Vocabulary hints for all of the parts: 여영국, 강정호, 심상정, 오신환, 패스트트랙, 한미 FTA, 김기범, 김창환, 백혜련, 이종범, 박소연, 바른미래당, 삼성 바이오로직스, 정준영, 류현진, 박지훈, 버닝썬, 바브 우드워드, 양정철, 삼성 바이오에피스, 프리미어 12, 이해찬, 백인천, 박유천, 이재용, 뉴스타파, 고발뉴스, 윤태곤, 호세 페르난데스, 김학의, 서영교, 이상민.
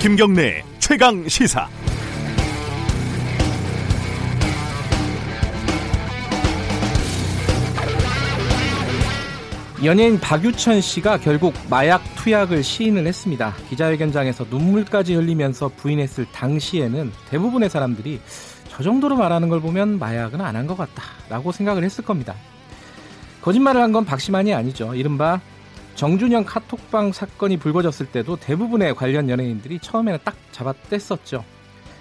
김경래 최강 시사. 연예인 박유천 씨가 결국 마약 투약을 시인을 했습니다. 기자회견장에서 눈물까지 흘리면서 부인했을 당시에는 대부분의 사람들이 저 정도로 말하는 걸 보면 마약은 안 한 것 같다라고 생각을 했을 겁니다. 거짓말을 한 건 박씨만이 아니죠. 이른바 정준영 카톡방 사건이 불거졌을 때도 대부분의 관련 연예인들이 처음에는 딱 잡아뗐었죠.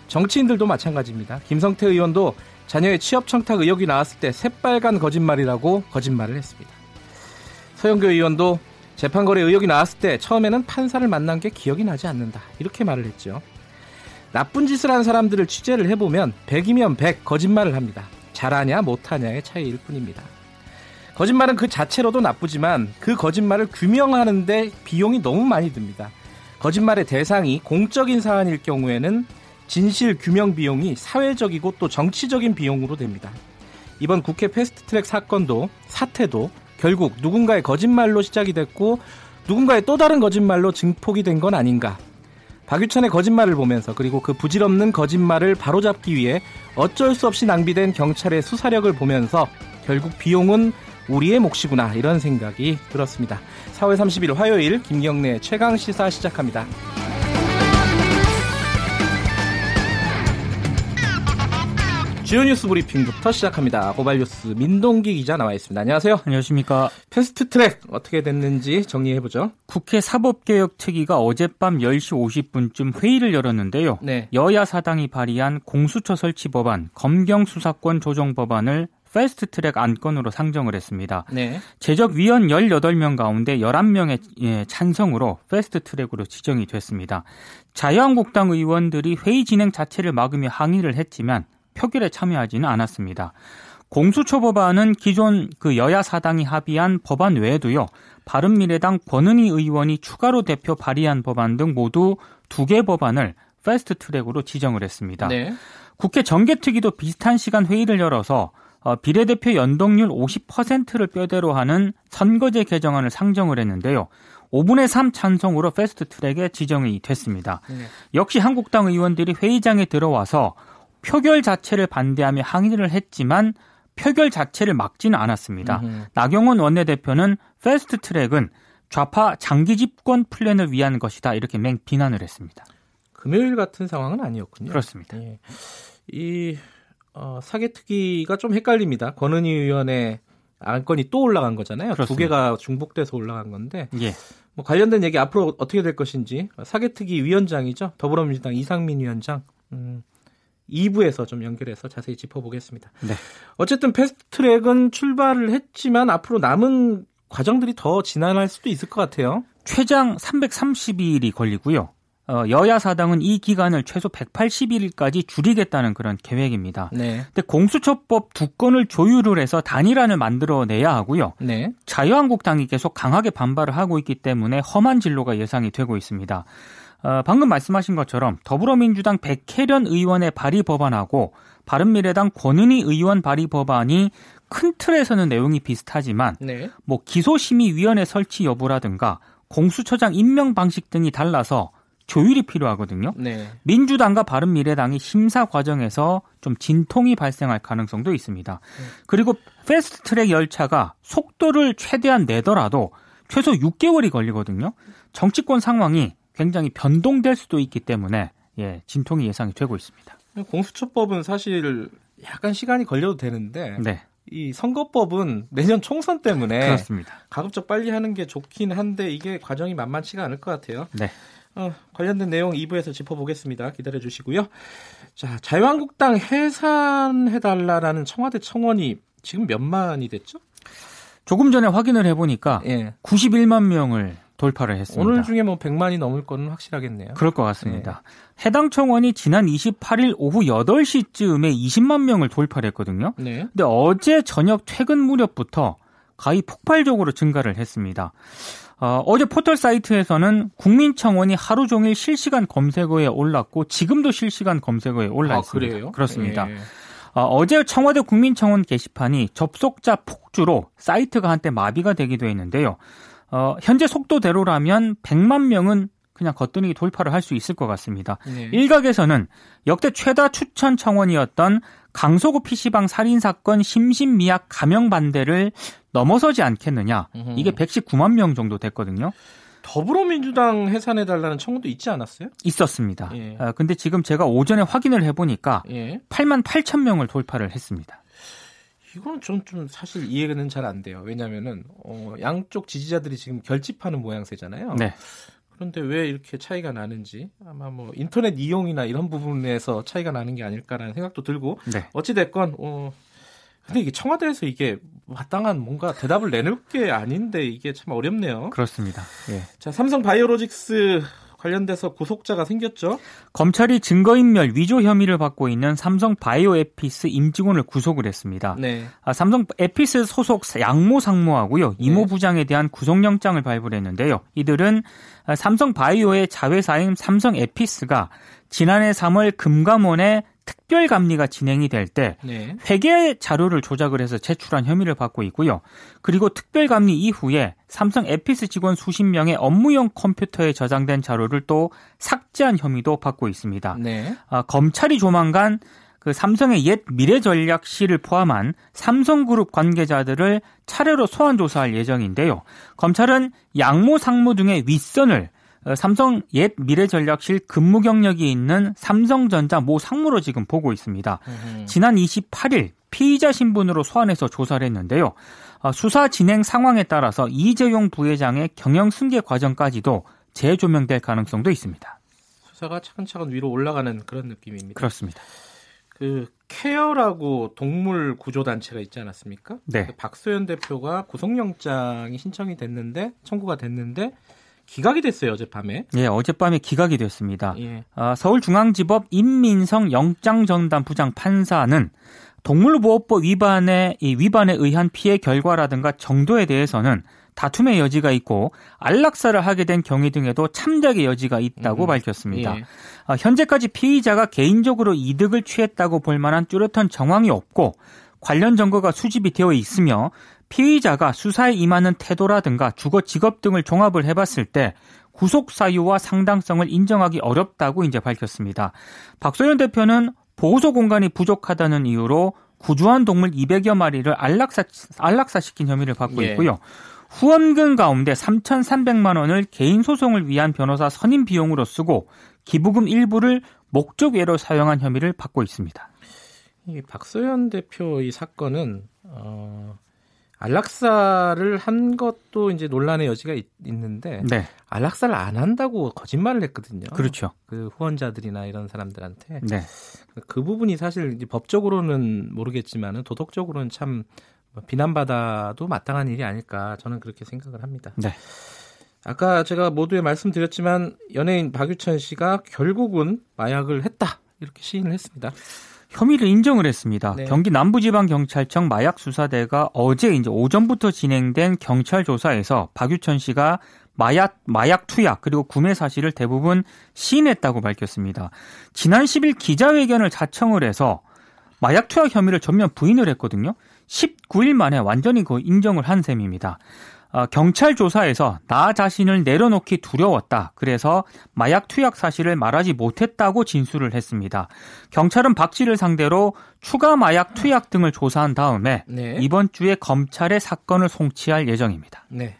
정치인들도 마찬가지입니다. 김성태 의원도 자녀의 취업 청탁 의혹이 나왔을 때 새빨간 거짓말이라고 거짓말을 했습니다. 서영교 의원도 재판거래 의혹이 나왔을 때 처음에는 판사를 만난 게 기억이 나지 않는다. 이렇게 말을 했죠. 나쁜 짓을 한 사람들을 취재를 해보면 100이면 100 거짓말을 합니다. 잘하냐 못하냐의 차이일 뿐입니다. 거짓말은 그 자체로도 나쁘지만 그 거짓말을 규명하는 데 비용이 너무 많이 듭니다. 거짓말의 대상이 공적인 사안일 경우에는 진실 규명 비용이 사회적이고 또 정치적인 비용으로 됩니다. 이번 국회 패스트트랙 사건도 사태도 결국 누군가의 거짓말로 시작이 됐고 누군가의 또 다른 거짓말로 증폭이 된 건 아닌가. 박유천의 거짓말을 보면서 그리고 그 부질없는 거짓말을 바로잡기 위해 어쩔 수 없이 낭비된 경찰의 수사력을 보면서 결국 비용은 우리의 몫이구나 이런 생각이 들었습니다. 4월 30일 화요일 김경래 최강시사 시작합니다. 주요 뉴스 브리핑부터 시작합니다. 고발뉴스 민동기 기자 나와 있습니다. 안녕하세요. 안녕하십니까. 패스트트랙 어떻게 됐는지 정리해보죠. 국회 사법개혁특위가 어젯밤 10시 50분쯤 회의를 열었는데요. 네. 여야 사당이 발의한 공수처 설치 법안, 검경수사권 조정 법안을 패스트트랙 안건으로 상정을 했습니다. 네. 제적위원 18명 가운데 11명의 찬성으로 패스트트랙으로 지정이 됐습니다. 자유한국당 의원들이 회의 진행 자체를 막으며 항의를 했지만 표결에 참여하지는 않았습니다. 공수처 법안은 기존 그 여야 사당이 합의한 법안 외에도요. 바른미래당 권은희 의원이 추가로 대표 발의한 법안 등 모두 2개 법안을 패스트트랙으로 지정을 했습니다. 네. 국회 정개특위도 비슷한 시간 회의를 열어서 비례대표 연동률 50%를 뼈대로 하는 선거제 개정안을 상정을 했는데요. 5분의 3 찬성으로 패스트트랙에 지정이 됐습니다. 네. 역시 한국당 의원들이 회의장에 들어와서 표결 자체를 반대하며 항의를 했지만 표결 자체를 막지는 않았습니다. 나경원 원내대표는 패스트트랙은 좌파 장기 집권 플랜을 위한 것이다 이렇게 맹비난을 했습니다. 금요일 같은 상황은 아니었군요. 그렇습니다. 네. 이 사개특위가 좀 헷갈립니다. 권은희 의원의 안건이 또 올라간 거잖아요. 그렇습니다. 2개가 중복돼서 올라간 건데 예. 뭐 관련된 얘기 앞으로 어떻게 될 것인지 사개특위 위원장이죠. 더불어민주당 이상민 위원장 2부에서 좀 연결해서 자세히 짚어보겠습니다. 네. 어쨌든 패스트트랙은 출발을 했지만 앞으로 남은 과정들이 더 지난할 수도 있을 것 같아요. 최장 332일이 걸리고요. 여야 사당은 이 기간을 최소 180일까지 줄이겠다는 그런 계획입니다. 네. 근데 공수처법 2건을 조율을 해서 단일안을 만들어내야 하고요. 네. 자유한국당이 계속 강하게 반발을 하고 있기 때문에 험한 진로가 예상이 되고 있습니다. 방금 말씀하신 것처럼 더불어민주당 백혜련 의원의 발의 법안하고 바른미래당 권은희 의원 발의 법안이 큰 틀에서는 내용이 비슷하지만 네. 뭐 기소심의위원회 설치 여부라든가 공수처장 임명 방식 등이 달라서 조율이 필요하거든요. 네. 민주당과 바른미래당이 심사 과정에서 좀 진통이 발생할 가능성도 있습니다. 그리고 패스트트랙 열차가 속도를 최대한 내더라도 최소 6개월이 걸리거든요. 정치권 상황이 굉장히 변동될 수도 있기 때문에 예, 진통이 예상이 되고 있습니다. 공수처법은 사실 약간 시간이 걸려도 되는데 네. 이 선거법은 내년 총선 때문에 그렇습니다. 가급적 빨리 하는 게 좋긴 한데 이게 과정이 만만치가 않을 것 같아요. 네. 관련된 내용 2부에서 짚어보겠습니다. 기다려주시고요. 자, 자유한국당 해산해달라라는 청와대 청원이 지금 몇만이 됐죠? 조금 전에 확인을 해보니까 예. 91만 명을 돌파를 했습니다. 오늘 중에 뭐 100만이 넘을 건 확실하겠네요. 그럴 것 같습니다. 네. 해당 청원이 지난 28일 오후 8시쯤에 20만 명을 돌파를 했거든요. 네. 근데 어제 저녁 퇴근 무렵부터 가히 폭발적으로 증가를 했습니다. 어제 포털 사이트에서는 국민청원이 하루 종일 실시간 검색어에 올랐고 지금도 실시간 검색어에 올라 있습니다. 그래요? 그렇습니다. 네. 어제 청와대 국민청원 게시판이 접속자 폭주로 사이트가 한때 마비가 되기도 했는데요. 현재 속도대로라면 100만 명은 그냥 거뜬히 돌파를 할 수 있을 것 같습니다. 네. 일각에서는 역대 최다 추천 청원이었던 강서구 PC방 살인사건 심신미약 감형 반대를 넘어서지 않겠느냐. 이게 119만 명 정도 됐거든요. 더불어민주당 해산해달라는 청원도 있지 않았어요? 있었습니다. 예. 근데 지금 제가 오전에 확인을 해보니까 예. 8만 8천 명을 돌파를 했습니다. 이건 좀 사실 이해는 잘 안 돼요. 왜냐하면 양쪽 지지자들이 지금 결집하는 모양새잖아요. 네. 그런데 왜 이렇게 차이가 나는지 아마 인터넷 이용이나 이런 부분에서 차이가 나는 게 아닐까라는 생각도 들고 네. 어찌됐건 근데 이게 청와대에서 이게 마땅한 뭔가 대답을 내놓을 게 아닌데 이게 참 어렵네요. 그렇습니다. 예. 자, 삼성 바이오로직스 관련돼서 구속자가 생겼죠. 검찰이 증거인멸 위조 혐의를 받고 있는 삼성 바이오에피스 임직원을 구속을 했습니다. 네. 삼성 에피스 소속 양모 상무하고요. 이모 부장에 대한 구속영장을 발부를 했는데요. 이들은 삼성 바이오의 자회사인 삼성 에피스가 지난해 3월 금감원에 특별 감리가 진행이 될 때 회계 자료를 조작을 해서 제출한 혐의를 받고 있고요. 그리고 특별 감리 이후에 삼성 에피스 직원 수십 명의 업무용 컴퓨터에 저장된 자료를 또 삭제한 혐의도 받고 있습니다. 네. 검찰이 조만간 그 삼성의 옛 미래전략실을 포함한 삼성그룹 관계자들을 차례로 소환 조사할 예정인데요. 검찰은 양모 상무 등의 윗선을 삼성 옛 미래전략실 근무 경력이 있는 삼성전자 모 상무로 지금 보고 있습니다. 지난 28일 피의자 신분으로 소환해서 조사를 했는데요. 수사 진행 상황에 따라서 이재용 부회장의 경영 승계 과정까지도 재조명될 가능성도 있습니다. 수사가 차근차근 위로 올라가는 그런 느낌입니다. 그렇습니다. 케어라고 동물 구조단체가 있지 않았습니까? 네. 박소연 대표가 구속영장이 신청이 됐는데 청구가 됐는데 기각이 됐어요, 어젯밤에. 예, 어젯밤에 기각이 됐습니다. 예. 서울중앙지법 임민성 영장전담 부장 판사는 동물보호법 위반에 의한 피해 결과라든가 정도에 대해서는 다툼의 여지가 있고 안락사를 하게 된 경위 등에도 참작의 여지가 있다고 밝혔습니다. 예. 현재까지 피의자가 개인적으로 이득을 취했다고 볼 만한 뚜렷한 정황이 없고 관련 증거가 수집이 되어 있으며 피의자가 수사에 임하는 태도라든가 주거 직업 등을 종합을 해봤을 때 구속 사유와 상당성을 인정하기 어렵다고 이제 밝혔습니다. 박소연 대표는 보호소 공간이 부족하다는 이유로 구조한 동물 200여 마리를 안락사시킨 혐의를 받고 있고요. 예. 후원금 가운데 3,300만 원을 개인 소송을 위한 변호사 선임 비용으로 쓰고 기부금 일부를 목적 외로 사용한 혐의를 받고 있습니다. 이 박소연 대표 이 사건은 안락사를 한 것도 이제 논란의 여지가 있는데 네. 안락사를 안 한다고 거짓말을 했거든요. 그렇죠. 그 후원자들이나 이런 사람들한테 네. 그 부분이 사실 이제 법적으로는 모르겠지만 도덕적으로는 참 비난받아도 마땅한 일이 아닐까 저는 그렇게 생각을 합니다. 네. 아까 제가 모두에 말씀드렸지만 연예인 박유천 씨가 결국은 마약을 했다 이렇게 시인을 했습니다. 혐의를 인정을 했습니다. 네. 경기 남부지방경찰청 마약수사대가 어제 이제 오전부터 진행된 경찰 조사에서 박유천 씨가 마약 투약 그리고 구매 사실을 대부분 시인했다고 밝혔습니다. 지난 10일 기자회견을 자청을 해서 마약 투약 혐의를 전면 부인을 했거든요. 19일 만에 완전히 인정을 한 셈입니다. 경찰 조사에서 나 자신을 내려놓기 두려웠다. 그래서 마약 투약 사실을 말하지 못했다고 진술을 했습니다. 경찰은 박 씨를 상대로 추가 마약 투약 등을 조사한 다음에 네. 이번 주에 검찰에 사건을 송치할 예정입니다. 네.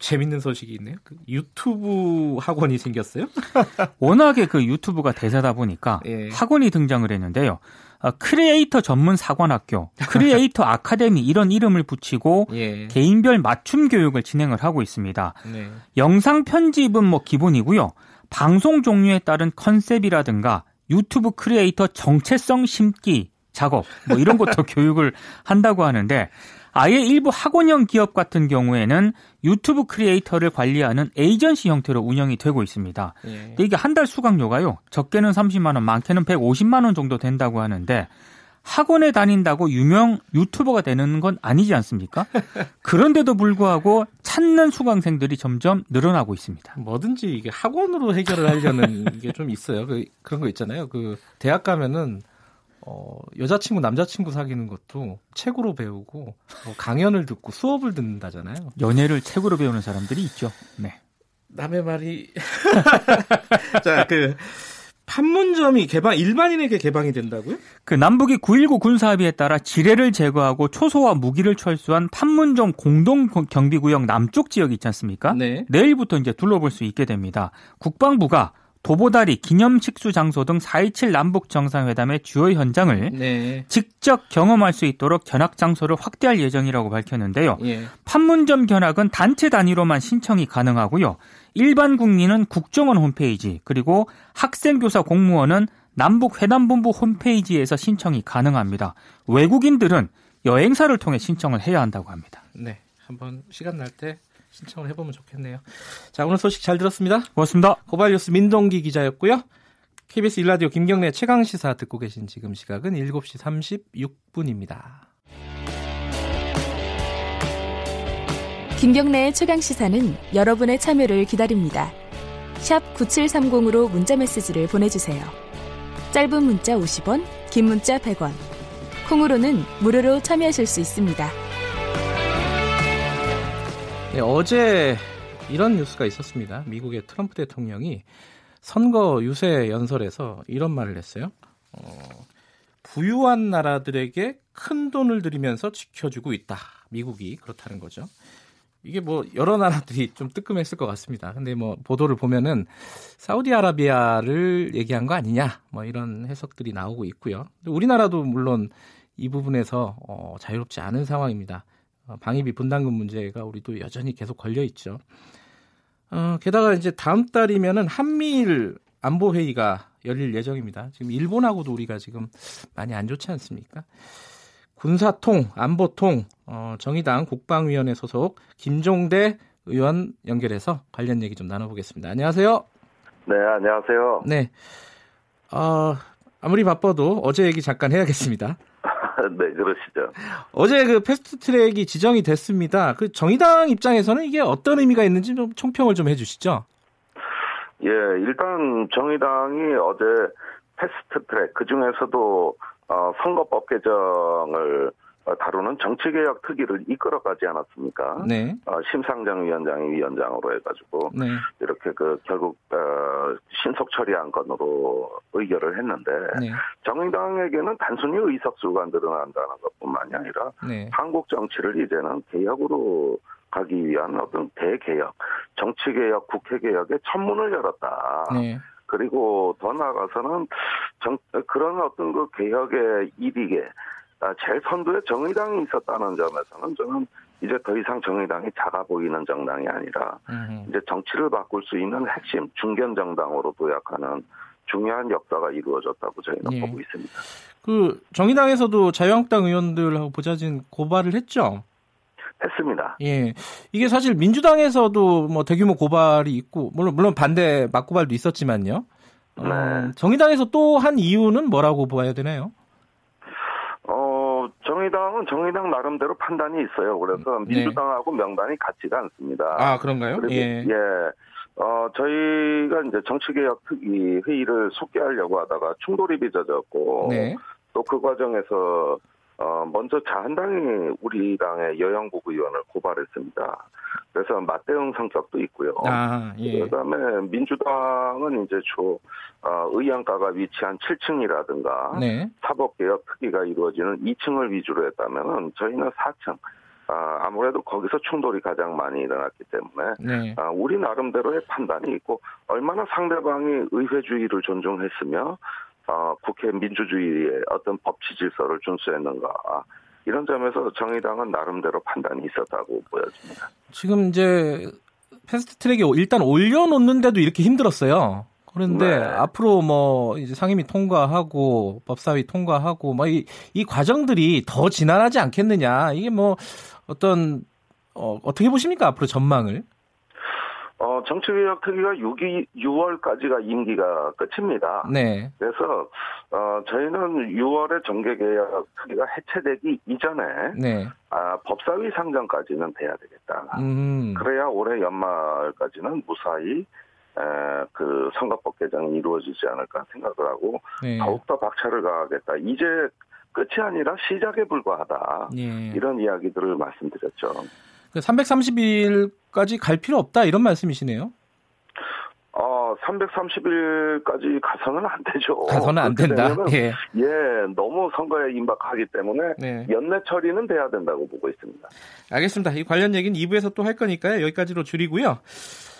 재밌는 소식이 있네요. 유튜브 학원이 생겼어요? 워낙에 유튜브가 대세다 보니까 예. 학원이 등장을 했는데요. 크리에이터 전문 사관학교, 크리에이터 아카데미 이런 이름을 붙이고 예. 개인별 맞춤 교육을 진행을 하고 있습니다. 네. 영상 편집은 기본이고요. 방송 종류에 따른 컨셉이라든가 유튜브 크리에이터 정체성 심기 작업 이런 것도 교육을 한다고 하는데 아예 일부 학원형 기업 같은 경우에는 유튜브 크리에이터를 관리하는 에이전시 형태로 운영이 되고 있습니다. 예. 근데 이게 한 달 수강료가요. 적게는 30만 원, 많게는 150만 원 정도 된다고 하는데 학원에 다닌다고 유명 유튜버가 되는 건 아니지 않습니까? 그런데도 불구하고 찾는 수강생들이 점점 늘어나고 있습니다. 뭐든지 이게 학원으로 해결을 하려는 게 좀 있어요. 그런 거 있잖아요. 대학 가면은 여자친구 남자친구 사귀는 것도 책으로 배우고 강연을 듣고 수업을 듣는다잖아요. 연애를 책으로 배우는 사람들이 있죠. 네. 남의 말이. 자, 그 판문점이 개방, 일반인에게 개방이 된다고요? 그 남북이 9.19 군사합의에 따라 지뢰를 제거하고 초소와 무기를 철수한 판문점 공동경비구역 남쪽 지역이 있지 않습니까? 네. 내일부터 이제 둘러볼 수 있게 됩니다. 국방부가 도보다리, 기념식수 장소 등 4.27 남북정상회담의 주요 현장을 네. 직접 경험할 수 있도록 견학 장소를 확대할 예정이라고 밝혔는데요. 예. 판문점 견학은 단체 단위로만 신청이 가능하고요. 일반 국민은 국정원 홈페이지, 그리고 학생교사 공무원은 남북회담본부 홈페이지에서 신청이 가능합니다. 외국인들은 여행사를 통해 신청을 해야 한다고 합니다. 네, 한번 시간 날 때 신청을 해보면 좋겠네요. 자, 오늘 소식 잘 들었습니다. 고맙습니다. 고발뉴스 민동기 기자였고요. KBS 1라디오 김경래 최강시사 듣고 계신 지금 시각은 7시 36분입니다. 김경래의 최강시사는 여러분의 참여를 기다립니다. 샵 9730으로 문자메시지를 보내주세요. 짧은 문자 50원, 긴 문자 100원. 콩으로는 무료로 참여하실 수 있습니다. 네, 어제 이런 뉴스가 있었습니다. 미국의 트럼프 대통령이 선거 유세 연설에서 이런 말을 했어요. 부유한 나라들에게 큰 돈을 들이면서 지켜주고 있다. 미국이 그렇다는 거죠. 이게 뭐 여러 나라들이 좀 뜨끔했을 것 같습니다. 근데 뭐 보도를 보면은 사우디아라비아를 얘기한 거 아니냐, 뭐 이런 해석들이 나오고 있고요. 우리나라도 물론 이 부분에서 자유롭지 않은 상황입니다. 방위비 분담금 문제가 우리도 여전히 계속 걸려 있죠. 게다가 이제 다음 달이면은 한미일 안보 회의가 열릴 예정입니다. 지금 일본하고도 우리가 지금 많이 안 좋지 않습니까? 군사통, 안보통, 정의당 국방위원회 소속 김종대 의원 연결해서 관련 얘기 좀 나눠보겠습니다. 안녕하세요. 네, 안녕하세요. 네. 아무리 바빠도 어제 얘기 잠깐 해야겠습니다. 네, 그러시죠. 어제 그 패스트트랙이 지정이 됐습니다. 그 정의당 입장에서는 이게 어떤 의미가 있는지 좀 총평을 좀 해주시죠. 예, 일단 정의당이 어제 패스트트랙 그 중에서도 선거법 개정을 다루는 정치개혁 특위를 이끌어가지 않았습니까? 네. 심상정 위원장이 위원장으로 해가지고 네. 이렇게 그 결국 신속 처리한 건으로 의결을 했는데 네. 정의당에게는 단순히 의석수가 늘어난다는 것뿐만이 아니라 네. 한국 정치를 이제는 개혁으로 가기 위한 어떤 대개혁, 정치개혁, 국회개혁의 천문을 열었다. 네. 그리고 더 나아가서는 그런 어떤 그 개혁의 이익에 제일 선두에 정의당이 있었다는 점에서는 저는 이제 더 이상 정의당이 작아 보이는 정당이 아니라 이제 정치를 바꿀 수 있는 핵심 중견 정당으로 도약하는 중요한 역사가 이루어졌다고 저희는 예. 보고 있습니다. 그 정의당에서도 자유한국당 의원들하고 보좌진 고발을 했죠? 했습니다. 예, 이게 사실 민주당에서도 뭐 대규모 고발이 있고 물론 반대 맞고발도 있었지만요. 네. 정의당에서 또 한 이유는 뭐라고 봐야 되나요? 정의당은 정의당 나름대로 판단이 있어요. 그래서 민주당하고 네. 명단이 같지가 않습니다. 아, 그런가요? 그리고, 예. 예. 저희가 이제 정치개혁 특위 회의를 속개하려고 하다가 충돌이 빚어졌고 네. 또 그 과정에서 먼저 자한당이 우리 당의 여영국 의원을 고발했습니다. 그래서 맞대응 성격도 있고요. 아, 예. 그다음에 민주당은 이제 주 의안가가 위치한 7층이라든가 네. 사법개혁 특위가 이루어지는 2층을 위주로 했다면 저희는 4층. 아무래도 거기서 충돌이 가장 많이 일어났기 때문에 네. 우리 나름대로의 판단이 있고 얼마나 상대방이 의회주의를 존중했으며 국회 민주주의의 어떤 법치 질서를 준수했는가. 이런 점에서 정의당은 나름대로 판단이 있었다고 보여집니다. 지금 이제 패스트트랙에 일단 올려놓는데도 이렇게 힘들었어요. 그런데 네. 앞으로 뭐 이제 상임위 통과하고 법사위 통과하고 뭐 이 과정들이 더 지난하지 않겠느냐. 이게 뭐 어떤 어떻게 보십니까? 앞으로 전망을? 정치개혁 특위가 6월까지가 임기가 끝입니다. 네. 그래서 저희는 6월에 정계개혁 특위가 해체되기 이전에 네. 법사위 상정까지는 돼야 되겠다. 그래야 올해 연말까지는 무사히 그 선거법 개정이 이루어지지 않을까 생각을 하고 네. 더욱더 박차를 가하겠다. 이제 끝이 아니라 시작에 불과하다. 네. 이런 이야기들을 말씀드렸죠. 330일까지 갈 필요 없다 이런 말씀이시네요. 아, 330일까지 가서는 안 되죠. 가서는 안 된다. 예. 예, 너무 선거에 임박하기 때문에 네. 연내 처리는 돼야 된다고 보고 있습니다. 알겠습니다. 이 관련 얘기는 2부에서 또 할 거니까요. 여기까지로 줄이고요.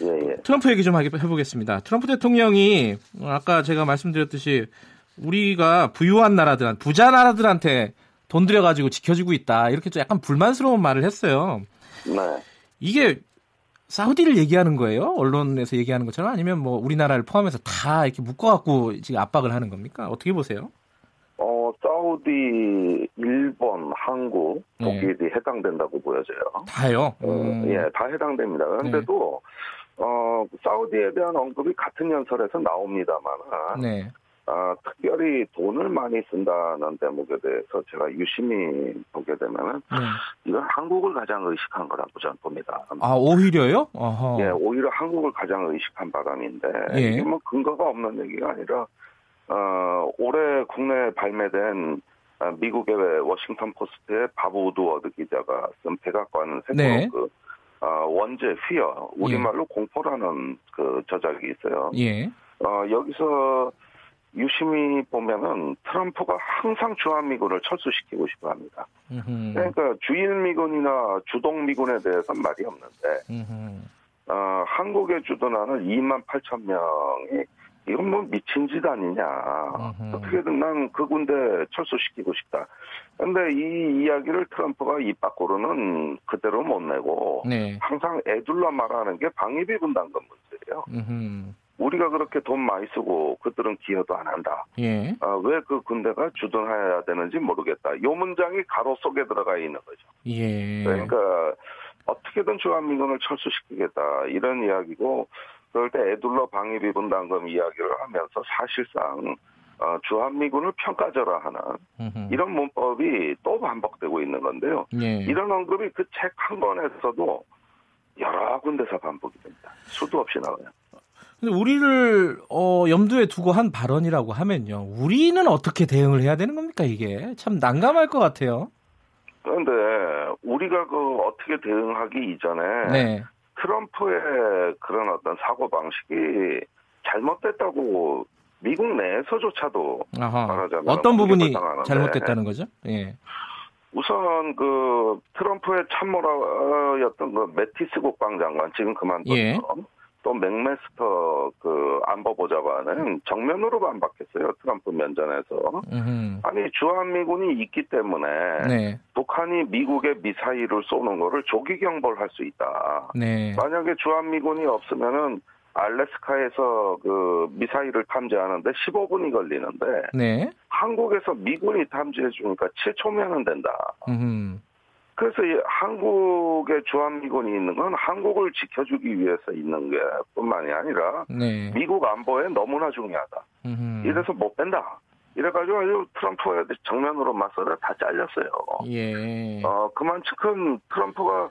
예, 예. 트럼프 얘기 좀 해보겠습니다. 트럼프 대통령이 아까 제가 말씀드렸듯이 우리가 부유한 나라들, 부자 나라들한테 돈 들여가지고 지켜주고 있다. 이렇게 좀 약간 불만스러운 말을 했어요. 네. 이게 사우디를 얘기하는 거예요? 언론에서 얘기하는 것처럼? 아니면 뭐 우리나라를 포함해서 다 이렇게 묶어갖고 지금 압박을 하는 겁니까? 어떻게 보세요? 사우디, 일본, 한국, 독일이 네. 해당된다고 보여져요. 다요? 예, 다 해당됩니다. 그런데도, 네. 사우디에 대한 언급이 같은 연설에서 나옵니다만, 네. 특별히 돈을 많이 쓴다는 대목에 대해서 제가 유심히 보게 되면은 이건 한국을 가장 의식한 거라고 저는 봅니다. 아 오히려요? 어허. 예, 오히려 한국을 가장 의식한 바람인데 예. 이게 뭐 근거가 없는 얘기가 아니라 올해 국내에 발매된 미국의 워싱턴 포스트의 바브 우드워드 기자가 쓴 백악관 세포 네. 그 원죄 휘어 우리말로 예. 공포라는 그 저작이 있어요. 예. 여기서 유심히 보면은 트럼프가 항상 주한미군을 철수시키고 싶어 합니다. 그러니까 주일미군이나 주동미군에 대해서는 말이 없는데, 한국에 주둔하는 2만 8천 명이 이건 뭐 미친 짓 아니냐. 어떻게든 난 그 군대 철수시키고 싶다. 그런데 이 이야기를 트럼프가 입 밖으로는 그대로 못 내고, 네. 항상 애둘러 말하는 게 방위비 분담금 문제예요. 우리가 그렇게 돈 많이 쓰고 그들은 기여도 안 한다. 예. 왜 그 군대가 주둔해야 되는지 모르겠다. 이 문장이 가로 속에 들어가 있는 거죠. 예. 그러니까 어떻게든 주한미군을 철수시키겠다 이런 이야기고 그럴 때 애둘러 방위비 분담금 이야기를 하면서 사실상 주한미군을 평가절하하는 이런 문법이 또 반복되고 있는 건데요. 예. 이런 언급이 그 책 한 권에서도 여러 군데서 반복이 됩니다. 수도 없이 나와요. 근데 우리를 염두에 두고 한 발언이라고 하면요. 우리는 어떻게 대응을 해야 되는 겁니까? 이게 참 난감할 것 같아요. 그런데 우리가 그 어떻게 대응하기 이전에 네. 트럼프의 그런 어떤 사고 방식이 잘못됐다고 미국 내에서조차도 아하. 말하자면 어떤 부분이 잘못됐다는 거죠? 예. 우선 그 트럼프의 참모였던 그 매티스 국방장관 지금 그만뒀죠. 예. 또 맥매스터 그 안보보좌관은 정면으로 반박했어요. 트럼프 면전에서. 아니 주한미군이 있기 때문에 네. 북한이 미국의 미사일을 쏘는 거를 조기 경보를 할 수 있다. 네. 만약에 주한미군이 없으면은 알래스카에서 그 미사일을 탐지하는데 15분이 걸리는데 네. 한국에서 미군이 탐지해 주니까 7초면은 된다. 그래서 한국에 주한미군이 있는 건 한국을 지켜주기 위해서 있는 게 뿐만이 아니라 네. 미국 안보에 너무나 중요하다. 이래서 못 뺀다. 이래가지고 아주 트럼프가 정면으로 맞서다 다 잘렸어요. 예. 그만큼 트럼프가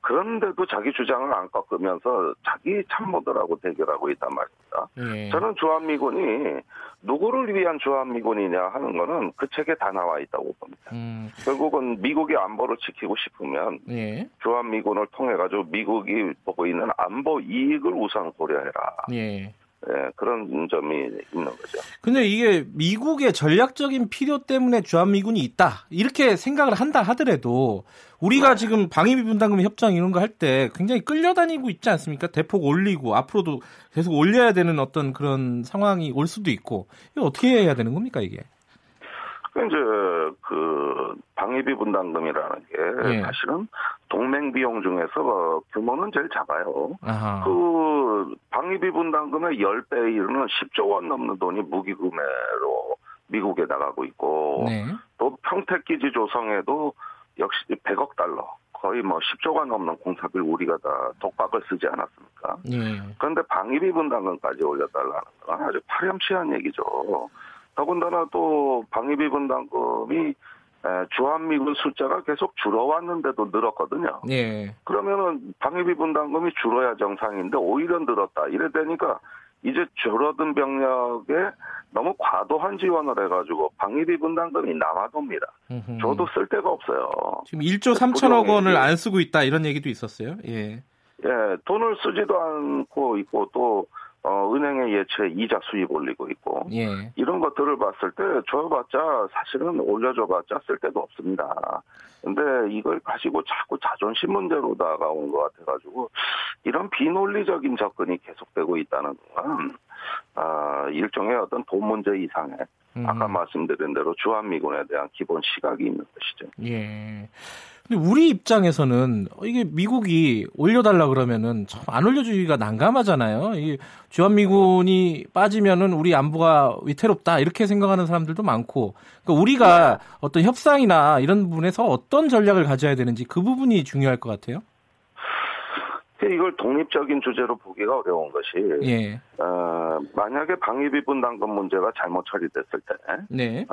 그런데도 자기 주장을 안 꺾으면서 자기 참모들하고 대결하고 있단 말입니다. 예. 저는 주한미군이 누구를 위한 주한미군이냐 하는 거는 그 책에 다 나와 있다고 봅니다. 결국은 미국의 안보를 지키고 싶으면 예. 주한미군을 통해가지고 미국이 보고 있는 안보 이익을 우선 고려해라. 예. 예, 그런 점이 있는 거죠. 근데 이게 미국의 전략적인 필요 때문에 주한미군이 있다. 이렇게 생각을 한다 하더라도 우리가 네. 지금 방위비 분담금 협정 이런 거 할 때 굉장히 끌려다니고 있지 않습니까? 대폭 올리고 앞으로도 계속 올려야 되는 어떤 그런 상황이 올 수도 있고. 이거 어떻게 해야 되는 겁니까, 이게? 이제 그 방위비 분담금이라는 게 예. 사실은 동맹 비용 중에서 규모는 제일 작아요. 아하. 그 방위비 분담금의 10배에 이르는 10조 원 넘는 돈이 무기 구매로 미국에 나가고 있고 네. 또 평택 기지 조성에도 역시 100억 달러 거의 뭐 10조가 넘는 공사비를 우리가 다 독박을 쓰지 않았습니까? 네. 그런데 방위비 분담금까지 올려달라는 건 아주 파렴치한 얘기죠. 더군다나 또 방위비 분담금이 주한미군 숫자가 계속 줄어왔는데도 늘었거든요. 예. 그러면은 방위비 분담금이 줄어야 정상인데 오히려 늘었다. 이래 되니까 이제 줄어든 병력에 너무 과도한 지원을 해가지고 방위비 분담금이 남아돕니다. 저도 쓸 데가 없어요. 지금 1조 3천억 원을 안 쓰고 있다 이런 얘기도 있었어요. 예. 예, 돈을 쓰지도 않고 있고 또 은행에 예치해 이자 수입 올리고 있고, 예. 이런 것들을 봤을 때 줘봤자 사실은 올려줘봤자 쓸 데도 없습니다. 근데 이걸 가지고 자꾸 자존심 문제로 다가온 것 같아가지고 이런 비논리적인 접근이 계속되고 있다는 건 일종의 어떤 돈 문제 이상의 아까 말씀드린 대로 주한미군에 대한 기본 시각이 있는 것이죠. 예. 근데 우리 입장에서는 이게 미국이 올려달라 그러면은 참 안 올려주기가 난감하잖아요. 이 주한미군이 빠지면은 우리 안보가 위태롭다 이렇게 생각하는 사람들도 많고, 그러니까 우리가 어떤 협상이나 이런 부분에서 어떤 전략을 가져야 되는지 그 부분이 중요할 것 같아요. 이걸 독립적인 주제로 보기가 어려운 것이, 예. 만약에 방위비 분담금 문제가 잘못 처리됐을 때, 네.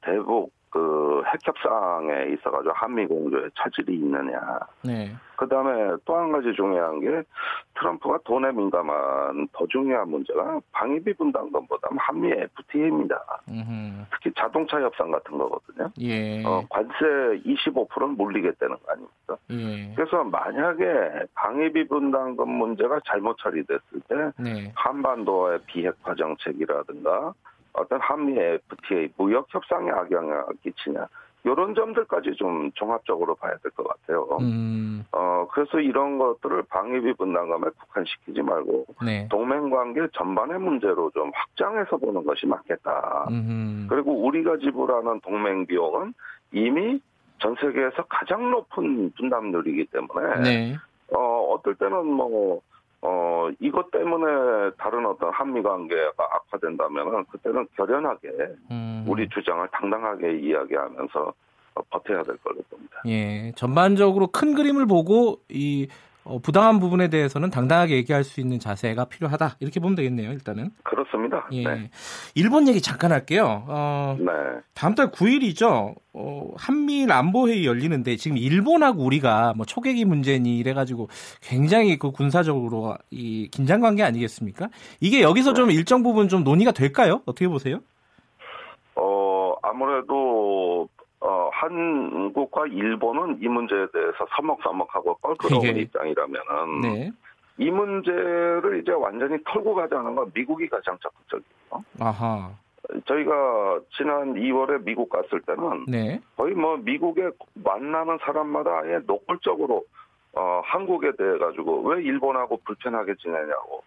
대북 핵협상에 있어가지고 한미 공조에 차질이 있느냐. 네. 그 다음에 또 한 가지 중요한 게 트럼프가 돈에 민감한 더 중요한 문제가 방위비 분담금보다 한미 FTA입니다. 특히 자동차 협상 같은 거거든요. 예. 관세 25%는 물리겠다는 거 아닙니까? 예. 그래서 만약에 방위비 분담금 문제가 잘못 처리됐을 때, 네. 한반도의 비핵화 정책이라든가 어떤 한미 FTA 무역 협상에 악영향을 끼치냐, 이런 점들까지 좀 종합적으로 봐야 될 것 같아요. 그래서 이런 것들을 방위비 분담금에 국한시키지 말고, 네. 동맹관계 전반의 문제로 좀 확장해서 보는 것이 맞겠다. 그리고 우리가 지불하는 동맹 비용은 이미 전 세계에서 가장 높은 분담률이기 때문에, 네. 어떨 때는 이것 때문에 다른 어떤 한미 관계가 악화된다면 그때는 결연하게 우리 주장을 당당하게 이야기하면서 버텨야 될 걸로 봅니다. 예, 전반적으로 큰 그림을 보고 이 부당한 부분에 대해서는 당당하게 얘기할 수 있는 자세가 필요하다, 이렇게 보면 되겠네요. 일단은 그렇습니다. 예, 네. 일본 얘기 잠깐 할게요. 네. 다음 달 9일이죠. 한미일 안보회의 열리는데 지금 일본하고 우리가 뭐 초계기 문제니 이래가지고 굉장히 그 군사적으로 이 긴장 관계 아니겠습니까? 이게 여기서 좀 일정 부분 좀 논의가 될까요? 어떻게 보세요? 아무래도. 한국과 일본은 이 문제에 대해서 서먹서먹하고 껄끄러운 입장이라면은, 네. 이 문제를 이제 완전히 털고 가자는 건 미국이 가장 적극적이에요. 아하. 저희가 지난 2월에 미국 갔을 때는, 네. 거의 뭐 미국에 만나는 사람마다 아예 노골적으로 한국에 대해 가지고 왜 일본하고 불편하게 지내냐고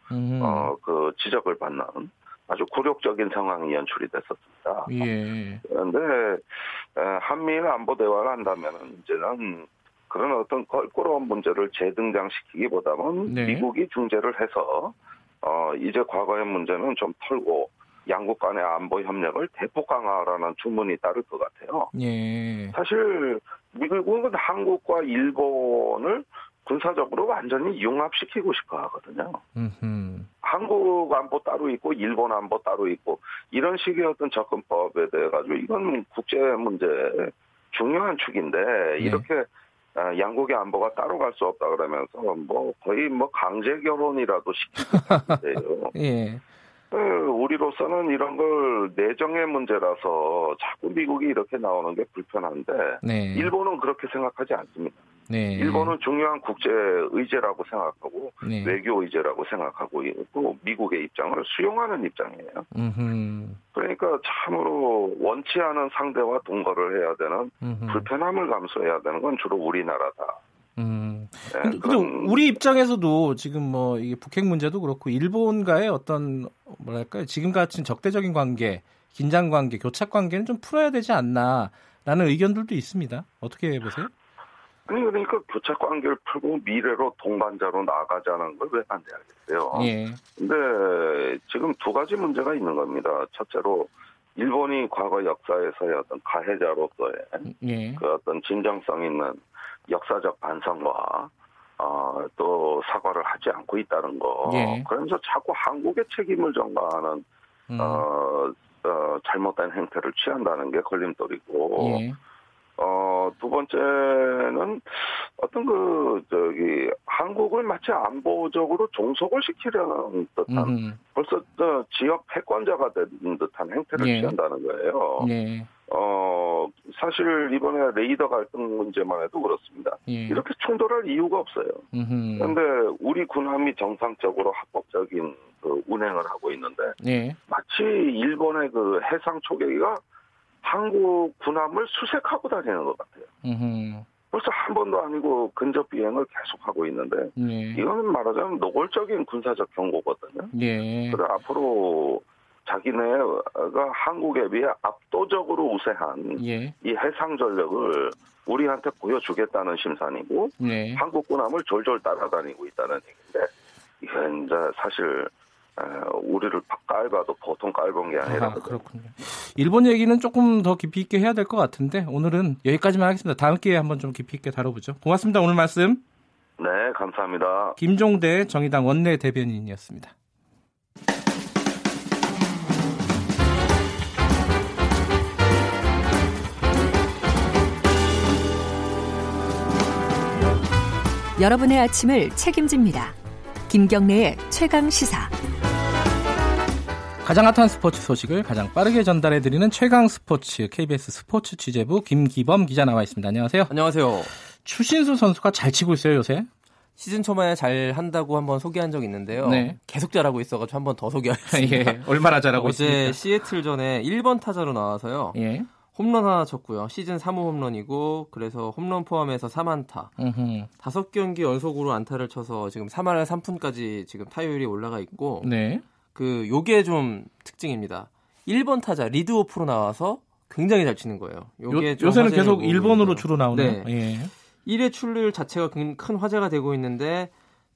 지적을 받는 아주 굴욕적인 상황이 연출이 됐었습니다. 예. 그런데 한미일 안보 대화를 한다면 이제는 그런 어떤 껄끄러운 문제를 재등장시키기보다는, 네. 미국이 중재를 해서 이제 과거의 문제는 좀 털고 양국 간의 안보 협력을 대폭 강화하라는 주문이 따를 것 같아요. 예. 사실 미국은 한국과 일본을 군사적으로 완전히 융합시키고 싶어 하거든요. 한국 안보 따로 있고 일본 안보 따로 있고 이런 식의 어떤 접근법에 대해 가지고 이건 국제 문제 중요한 축인데, 네. 이렇게 양국의 안보가 따로 갈 수 없다 그러면서 거의 강제 결혼이라도 시키는데요. 예. 우리로서는 이런 걸 내정의 문제라서 자꾸 미국이 이렇게 나오는 게 불편한데, 네. 일본은 그렇게 생각하지 않습니다. 네. 일본은 중요한 국제 의제라고 생각하고, 네. 외교 의제라고 생각하고 있고 미국의 입장을 수용하는 입장이에요. 그러니까 참으로 원치 않은 상대와 동거를 해야 되는, 불편함을 감수해야 되는 건 주로 우리나라다. 네, 근데 우리 입장에서도 지금 이게 북핵 문제도 그렇고 일본과의 어떤 지금 같은 적대적인 관계, 긴장 관계, 교착 관계는 좀 풀어야 되지 않나라는 의견들도 있습니다. 어떻게 보세요? 아니, 그러니까 교착 관계를 풀고 미래로 동반자로 나아가자는 걸 왜 안 돼야겠어요? 예. 근데 지금 두 가지 문제가 있는 겁니다. 첫째로 일본이 과거 역사에서의 어떤 가해자로서의, 예. 그 어떤 진정성 있는 역사적 반성과 또 사과를 하지 않고 있다는 거. 예. 그러면서 자꾸 한국의 책임을 전가하는 잘못된 행태를 취한다는 게 걸림돌이고, 예. 두 번째는 어떤 한국을 마치 안보적으로 종속을 시키려는 듯한, 벌써 지역 패권자가 된 듯한 행태를, 예. 취한다는 거예요. 예. 사실 이번에 레이더 갈등 문제만 해도 그렇습니다. 예. 이렇게 충돌할 이유가 없어요. 그런데 우리 군함이 정상적으로 합법적인 운행을 하고 있는데 네. 마치 일본의 그 해상 초계기가 한국 군함을 수색하고 다니는 것 같아요. 벌써 한 번도 아니고 근접 비행을 계속하고 있는데 네. 이거는 말하자면 노골적인 군사적 경고거든요. 네. 그래서 앞으로 자기네가 한국에 비해 압도적으로 우세한 예. 이 해상 전력을 우리한테 보여주겠다는 심산이고 예. 한국 군함을 졸졸 따라다니고 있다는 얘기인데 이건 이제 사실 우리를 깔봐도 보통 깔본 게 아니라 그렇군요. 일본 얘기는 조금 더 깊이 있게 해야 될 것 같은데 오늘은 여기까지만 하겠습니다. 다음 기회에 한번 좀 깊이 있게 다뤄보죠. 고맙습니다. 오늘 말씀. 네, 감사합니다. 김종대 정의당 원내 대변인이었습니다. 여러분의 아침을 책임집니다. 김경래의 최강시사. 가장 핫한 스포츠 소식을 가장 빠르게 전달해드리는 최강스포츠 KBS 스포츠 취재부 김기범 기자 나와 있습니다. 안녕하세요. 안녕하세요. 추신수 선수가 잘 치고 있어요 요새? 시즌 초반에 잘 한다고 한번 소개한 적이 있는데요. 네. 계속 잘하고 있어가지고 한번 더 소개하겠습니다. 예, 얼마나 잘하고 있습니까? 어제 시애틀전에 1번 타자로 나와서요. 예. 홈런 하나 쳤고요. 시즌 3호 홈런이고 그래서 홈런 포함해서 3안타. 5경기 연속으로 안타를 쳐서 지금 3할 3푼까지 지금 타율이 올라가 있고 네. 그 요게 좀 특징입니다. 1번 타자 리드오프로 나와서 굉장히 잘 치는 거예요. 요게 요새는 계속 1번으로 주로 나오네요. 네. 예. 1회 출루율 자체가 큰 화제가 되고 있는데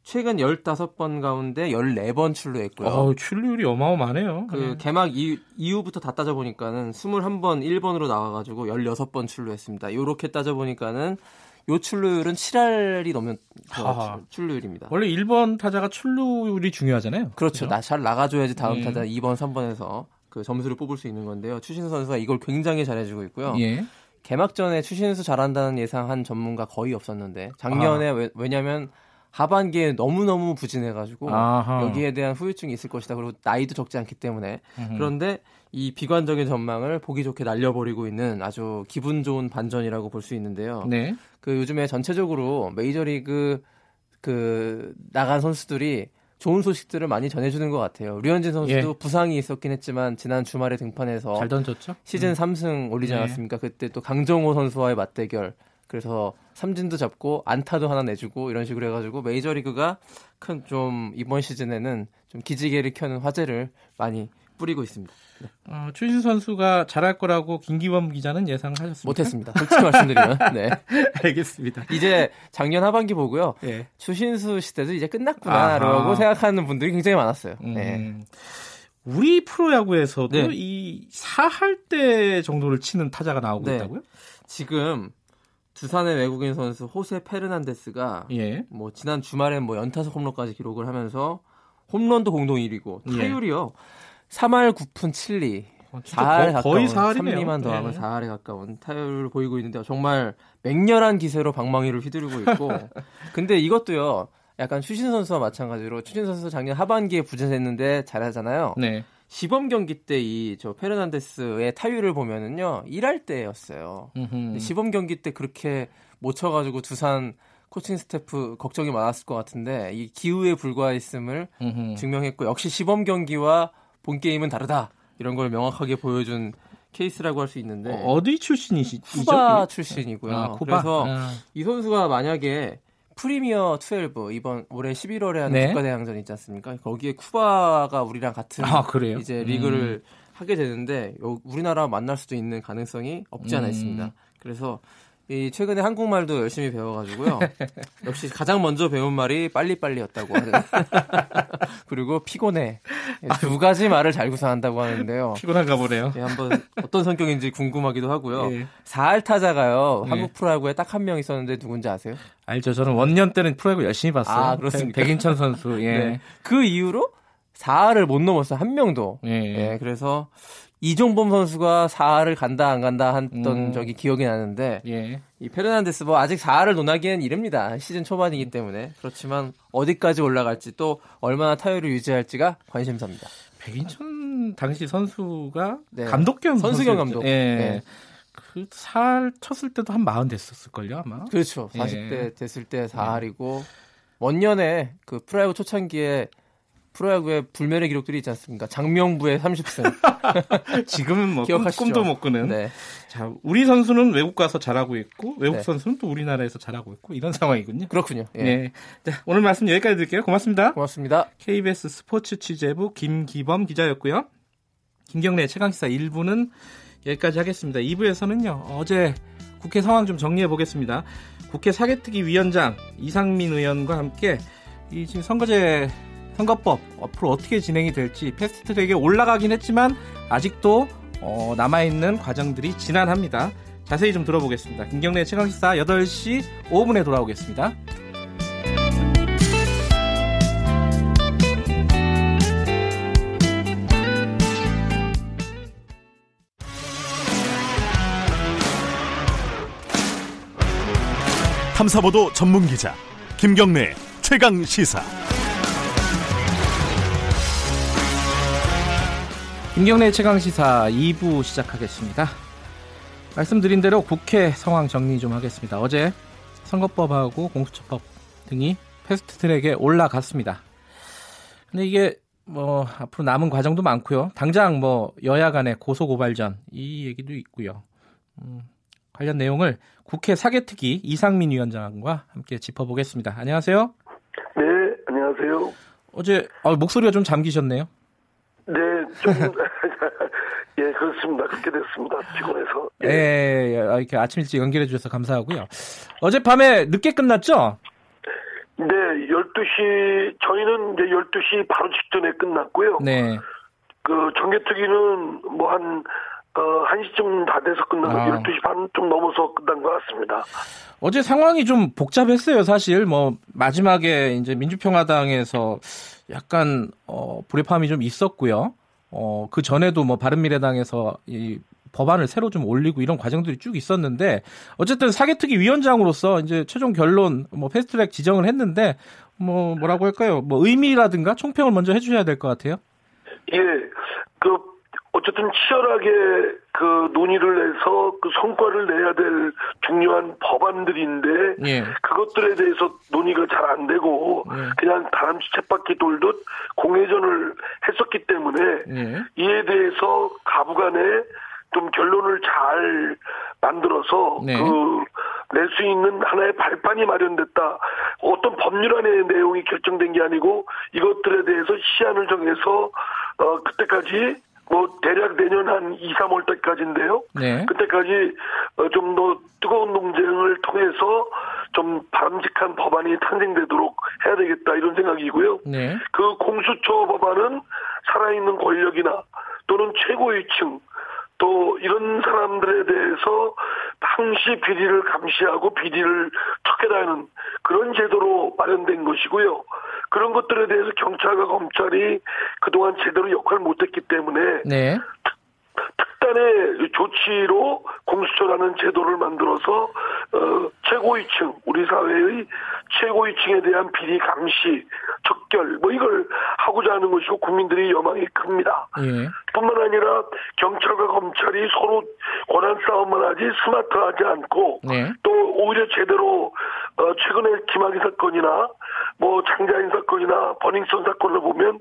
최근 15번 가운데 14번 출루했고요. 출루율이 어마어마하네요. 그 개막 이후부터 다 따져보니까는 21번 1번으로 나와가지고 16번 출루했습니다. 이렇게 따져보니까는 요 출루율은 7할이 넘는 출루율입니다. 원래 1번 타자가 출루율이 중요하잖아요. 그렇죠. 잘 나가줘야지 다음 타자 2번, 3번에서 그 점수를 뽑을 수 있는 건데요. 추신수 선수가 이걸 굉장히 잘해주고 있고요. 예. 개막전에 추신수 잘한다는 예상한 전문가 거의 없었는데 작년에 왜냐면 하반기에 너무너무 부진해가지고 아하. 여기에 대한 후유증이 있을 것이다. 그리고 나이도 적지 않기 때문에. 그런데 이 비관적인 전망을 보기 좋게 날려버리고 있는 아주 기분 좋은 반전이라고 볼 수 있는데요. 네. 그 요즘에 전체적으로 메이저리그 그 나간 선수들이 좋은 소식들을 많이 전해주는 것 같아요. 류현진 선수도 예. 부상이 있었긴 했지만 지난 주말에 등판해서 잘 던졌죠? 시즌 3승 올리지 않았습니까? 그때 또 강정호 선수와의 맞대결. 그래서 삼진도 잡고 안타도 하나 내주고 이런 식으로 해가지고 메이저리그가 큰 좀 이번 시즌에는 좀 기지개를 켜는 화제를 많이 뿌리고 있습니다. 네. 추신수 선수가 잘할 거라고 김기범 기자는 예상하셨습니까? 못했습니다. 솔직히 말씀드리면. 네, 알겠습니다. 이제 작년 하반기 보고요. 네. 추신수 시대도 이제 끝났구나라고 생각하는 분들이 굉장히 많았어요. 네. 우리 프로야구에서도 네. 이 4할대 정도를 치는 타자가 나오고 네. 있다고요? 지금 두산의 외국인 선수 호세 페르난데스가 예. 뭐 지난 주말에 뭐 연타석 홈런까지 기록을 하면서 홈런도 공동 1위고 타율이요. 3할 9푼 7리. 4할 가까운 3리만 더하면 4할에 가까운 타율을 보이고 있는데요. 정말 맹렬한 기세로 방망이를 휘두르고 있고 근데 이것도요. 약간 추신 선수와 마찬가지로 추신 선수 작년 하반기에 부진했는데 잘하잖아요. 네. 시범 경기 때 이 저 페르난데스의 타율을 보면은요 1할 때였어요. 시범 경기 때 그렇게 못 쳐가지고 두산 코칭 스태프 걱정이 많았을 것 같은데 이 기우에 불과했음을 증명했고 역시 시범 경기와 본 게임은 다르다 이런 걸 명확하게 보여준 케이스라고 할 수 있는데 어디 출신이시죠? 쿠바 출신이고요. 그래서 이 선수가 만약에 프리미어 12 이번 올해 11월에 하는 네. 국가대항전 있지 않습니까? 거기에 쿠바가 우리랑 같은 이제 리그를 하게 되는데 우리나라 만날 수도 있는 가능성이 없지 않아 있습니다. 그래서 이 최근에 한국말도 열심히 배워가지고요. 역시 가장 먼저 배운 말이 빨리빨리였다고 하는. 그리고 피곤해. 두 가지 말을 잘 구사한다고 하는데요. 피곤한가 보네요. 예, 한번 어떤 성격인지 궁금하기도 하고요. 예. 4할 타자가요. 예. 한국 프로야구에 딱 한 명 있었는데 누군지 아세요? 알죠. 저는 원년 때는 프로야구 열심히 봤어요. 그렇습니까? 백인천 선수. 예. 네. 그 이후로 4할을 못 넘었어요. 한 명도. 예, 그래서 이종범 선수가 4할을 간다 안 간다 했던 적이 기억이 나는데 예. 이 페르난데스 뭐 아직 4할을 논하기엔 이릅니다. 시즌 초반이기 때문에. 그렇지만 어디까지 올라갈지 또 얼마나 타율을 유지할지가 관심사입니다. 백인천 당시 선수가 네. 감독겸 선수였죠. 감독. 예. 네. 그 4할 쳤을 때도 한 40 됐었을걸요 아마. 그렇죠. 40대 됐을 때 4할이고 원년에 그 프로야구 초창기에 프로야구의 불멸의 기록들이 있지 않습니까? 장명부의 30승. 지금은 뭐 꿈도 못 꾸는. 네. 자, 우리 선수는 외국 가서 잘하고 있고 외국 네. 선수는 또 우리나라에서 잘하고 있고 이런 상황이군요. 그렇군요. 예. 네. 자, 오늘 말씀 여기까지 드릴게요. 고맙습니다. 고맙습니다. KBS 스포츠 취재부 김기범 기자였고요. 김경래의 최강시사 1부는 여기까지 하겠습니다. 2부에서는요. 어제 국회 상황 좀 정리해 보겠습니다. 국회 사개특위 위원장 이상민 의원과 함께 이 지금 선거법 앞으로 어떻게 진행이 될지 패스트트랙에 올라가긴 했지만 아직도 남아있는 과정들이 진한합니다. 자세히 좀 들어보겠습니다. 김경래 최강시사 8시 5분에 돌아오겠습니다. 탐사보도 전문기자 김경래 최강시사. 김경래 최강시사 2부 시작하겠습니다. 말씀드린 대로 국회 상황 정리 좀 하겠습니다. 어제 선거법하고 공수처법 등이 패스트트랙에 올라갔습니다. 근데 이게 뭐 앞으로 남은 과정도 많고요. 당장 뭐 여야 간의 고소고발전 이 얘기도 있고요. 관련 내용을 국회 사개특위 이상민 위원장과 함께 짚어보겠습니다. 안녕하세요. 네, 안녕하세요. 어제 목소리가 좀 잠기셨네요. 네, 좀 예 그렇습니다. 그렇게 됐습니다. 피곤해서. 예, 예, 이렇게 아침 일찍 연결해 주셔서 감사하고요. 어젯밤에 늦게 끝났죠? 네, 12시 저희는 이제 12시 바로 직전에 끝났고요. 네. 그 정개특위는 뭐 한 1시쯤 다 돼서 끝나고 12시 반 좀 넘어서 끝난 것 같습니다. 어제 상황이 좀 복잡했어요. 사실 뭐 마지막에 이제 민주평화당에서 약간 불협화음이 좀 있었고요. 그 전에도 뭐 바른미래당에서 이 법안을 새로 좀 올리고 이런 과정들이 쭉 있었는데 어쨌든 사개특위 위원장으로서 이제 최종 결론 뭐 패스트트랙 지정을 했는데 뭐라고 할까요? 뭐 의미라든가 총평을 먼저 해주셔야 될 것 같아요. 예, 그 어쨌든 치열하게 그 논의를 해서 그 성과를 내야 될 중요한 법안들인데 예. 그것들에 대해서 논의가 잘 안 되고 예. 그냥 다람쥐 쳇바퀴 돌듯 공회전을 했었기 때문에 예. 이에 대해서 가부간에 좀 결론을 잘 만들어서 네. 그 낼 수 있는 하나의 발판이 마련됐다. 어떤 법률안의 내용이 결정된 게 아니고 이것들에 대해서 시안을 정해서 그때까지 뭐 대략 내년 한 2, 3월 때까지인데요. 네. 그때까지 좀 더 뜨거운 논쟁을 통해서 좀 바람직한 법안이 탄생되도록 해야 되겠다 이런 생각이고요. 네. 그 공수처 법안은 살아있는 권력이나 또는 최고위층 또 이런 사람들에 대해서 항시 비리를 감시하고 비리를 척결하는 그런 제도로 마련된 것이고요. 그런 것들에 대해서 경찰과 검찰이 그동안 제대로 역할을 못했기 때문에 네. 특단의 조치로 공수처라는 제도를 만들어서 최고위층, 우리 사회의 최고위층에 대한 비리 감시, 척결 뭐 이걸 하고자 하는 것이고 국민들이 여망이 큽니다. 예. 뿐만 아니라 경찰과 검찰이 서로 권한 싸움만 하지 스마트하지 않고 예. 또 오히려 제대로 최근에 김학의 사건이나 뭐 장자인 사건이나 버닝썬 사건을 보면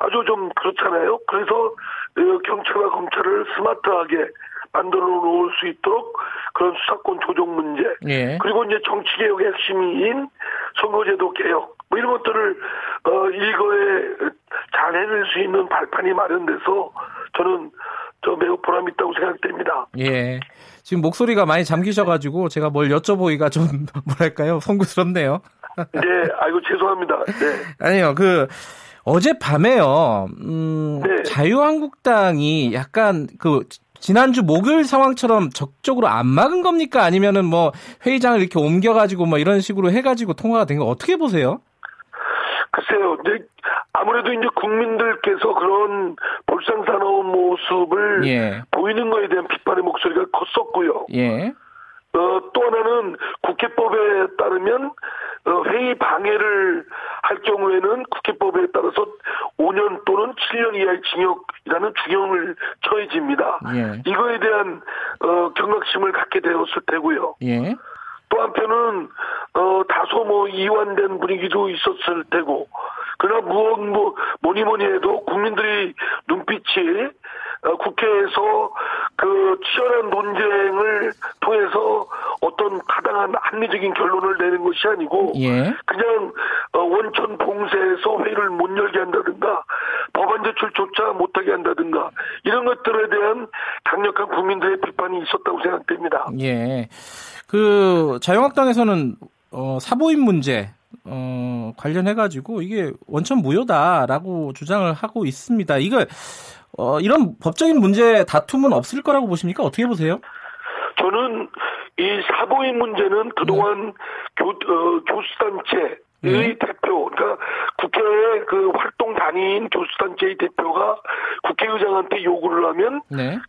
아주 좀 그렇잖아요. 그래서 경찰과 검찰을 스마트하게 만들어 놓을 수 있도록 그런 수사권 조정 문제 예. 그리고 이제 정치개혁의 핵심인 선거제도 개혁 뭐 이런 것들을 일거에 잘 해낼 수 있는 발판이 마련돼서 저는 저 매우 보람이 있다고 생각됩니다. 예. 지금 목소리가 많이 잠기셔가지고 제가 뭘 여쭤보기가 좀 뭐랄까요? 송구스럽네요. 네, 아이고 죄송합니다. 네. 아니요, 어젯밤에요. 네. 자유한국당이 약간 지난주 목요일 상황처럼 적극적으로 안 막은 겁니까? 아니면은 뭐 회의장을 이렇게 옮겨가지고 뭐 이런 식으로 해가지고 통화가 된 거 어떻게 보세요? 글쎄요. 이제 아무래도 이제 국민들께서 그런 볼상사나운 모습을 예. 보이는 거에 대한 비판의 목소리가 컸었고요. 예. 또 하나는 국회법에 따르면 회의 방해를 할 경우에는 국회법에 따라서 5년 또는 7년 이하의 징역이라는 중형을 처해집니다. 예. 이거에 대한 경각심을 갖게 되었을 테고요. 예. 또 한편은 다소 뭐 이완된 분위기도 있었을 테고 그러나 뭐니 뭐니 해도 국민들의 눈빛이 국회에서 그 치열한 논쟁을 통해서 어떤 타당한 합리적인 결론을 내는 것이 아니고 예. 그냥 원천 봉쇄해서 회의를 못 열게 한다든가 법안 제출조차 못하게 한다든가 이런 것들에 대한 강력한 국민들의 비판이 있었다고 생각됩니다. 예, 그 자유한국당에서는 사보임 문제 관련해가지고 이게 원천 무효다라고 주장을 하고 있습니다. 이거 이런 법적인 문제 다툼은 없을 거라고 보십니까? 어떻게 보세요? 저는 이 사보임 문제는 그동안 교수단체의 대표, 그러니까 국회의 그 활동 단위인 교수단체의 대표가 국회의장한테 요구를 하면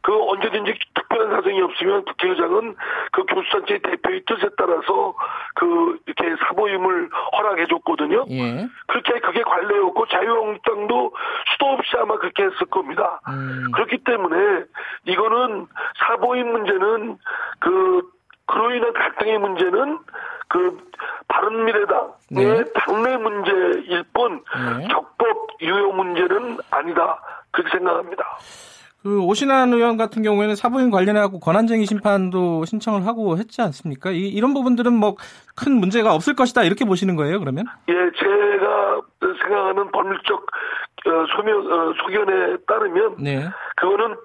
그 언제든지 특별한 사정이 없으면 국회의장은 그 교수단체 대표의 뜻에 따라서 그 이렇게 사보임을 허락해줬거든요. 예. 그렇게 그게 관례였고 자유한국당도 수도 없이 아마 그렇게 했을 겁니다. 그렇기 때문에 이거는 사보임 문제는 그로 인한 갈등의 문제는 그 바른미래당의 당내 문제일 뿐 적법 유효 문제는 아니다. 그렇게 생각합니다. 그 오신환 의원 같은 경우에는 사보임 관련해서 권한쟁의 심판도 신청을 하고 했지 않습니까? 이런 부분들은 뭐 큰 문제가 없을 것이다 이렇게 보시는 거예요, 그러면? 예, 제가 생각하는 법률적 소견에 따르면 그거는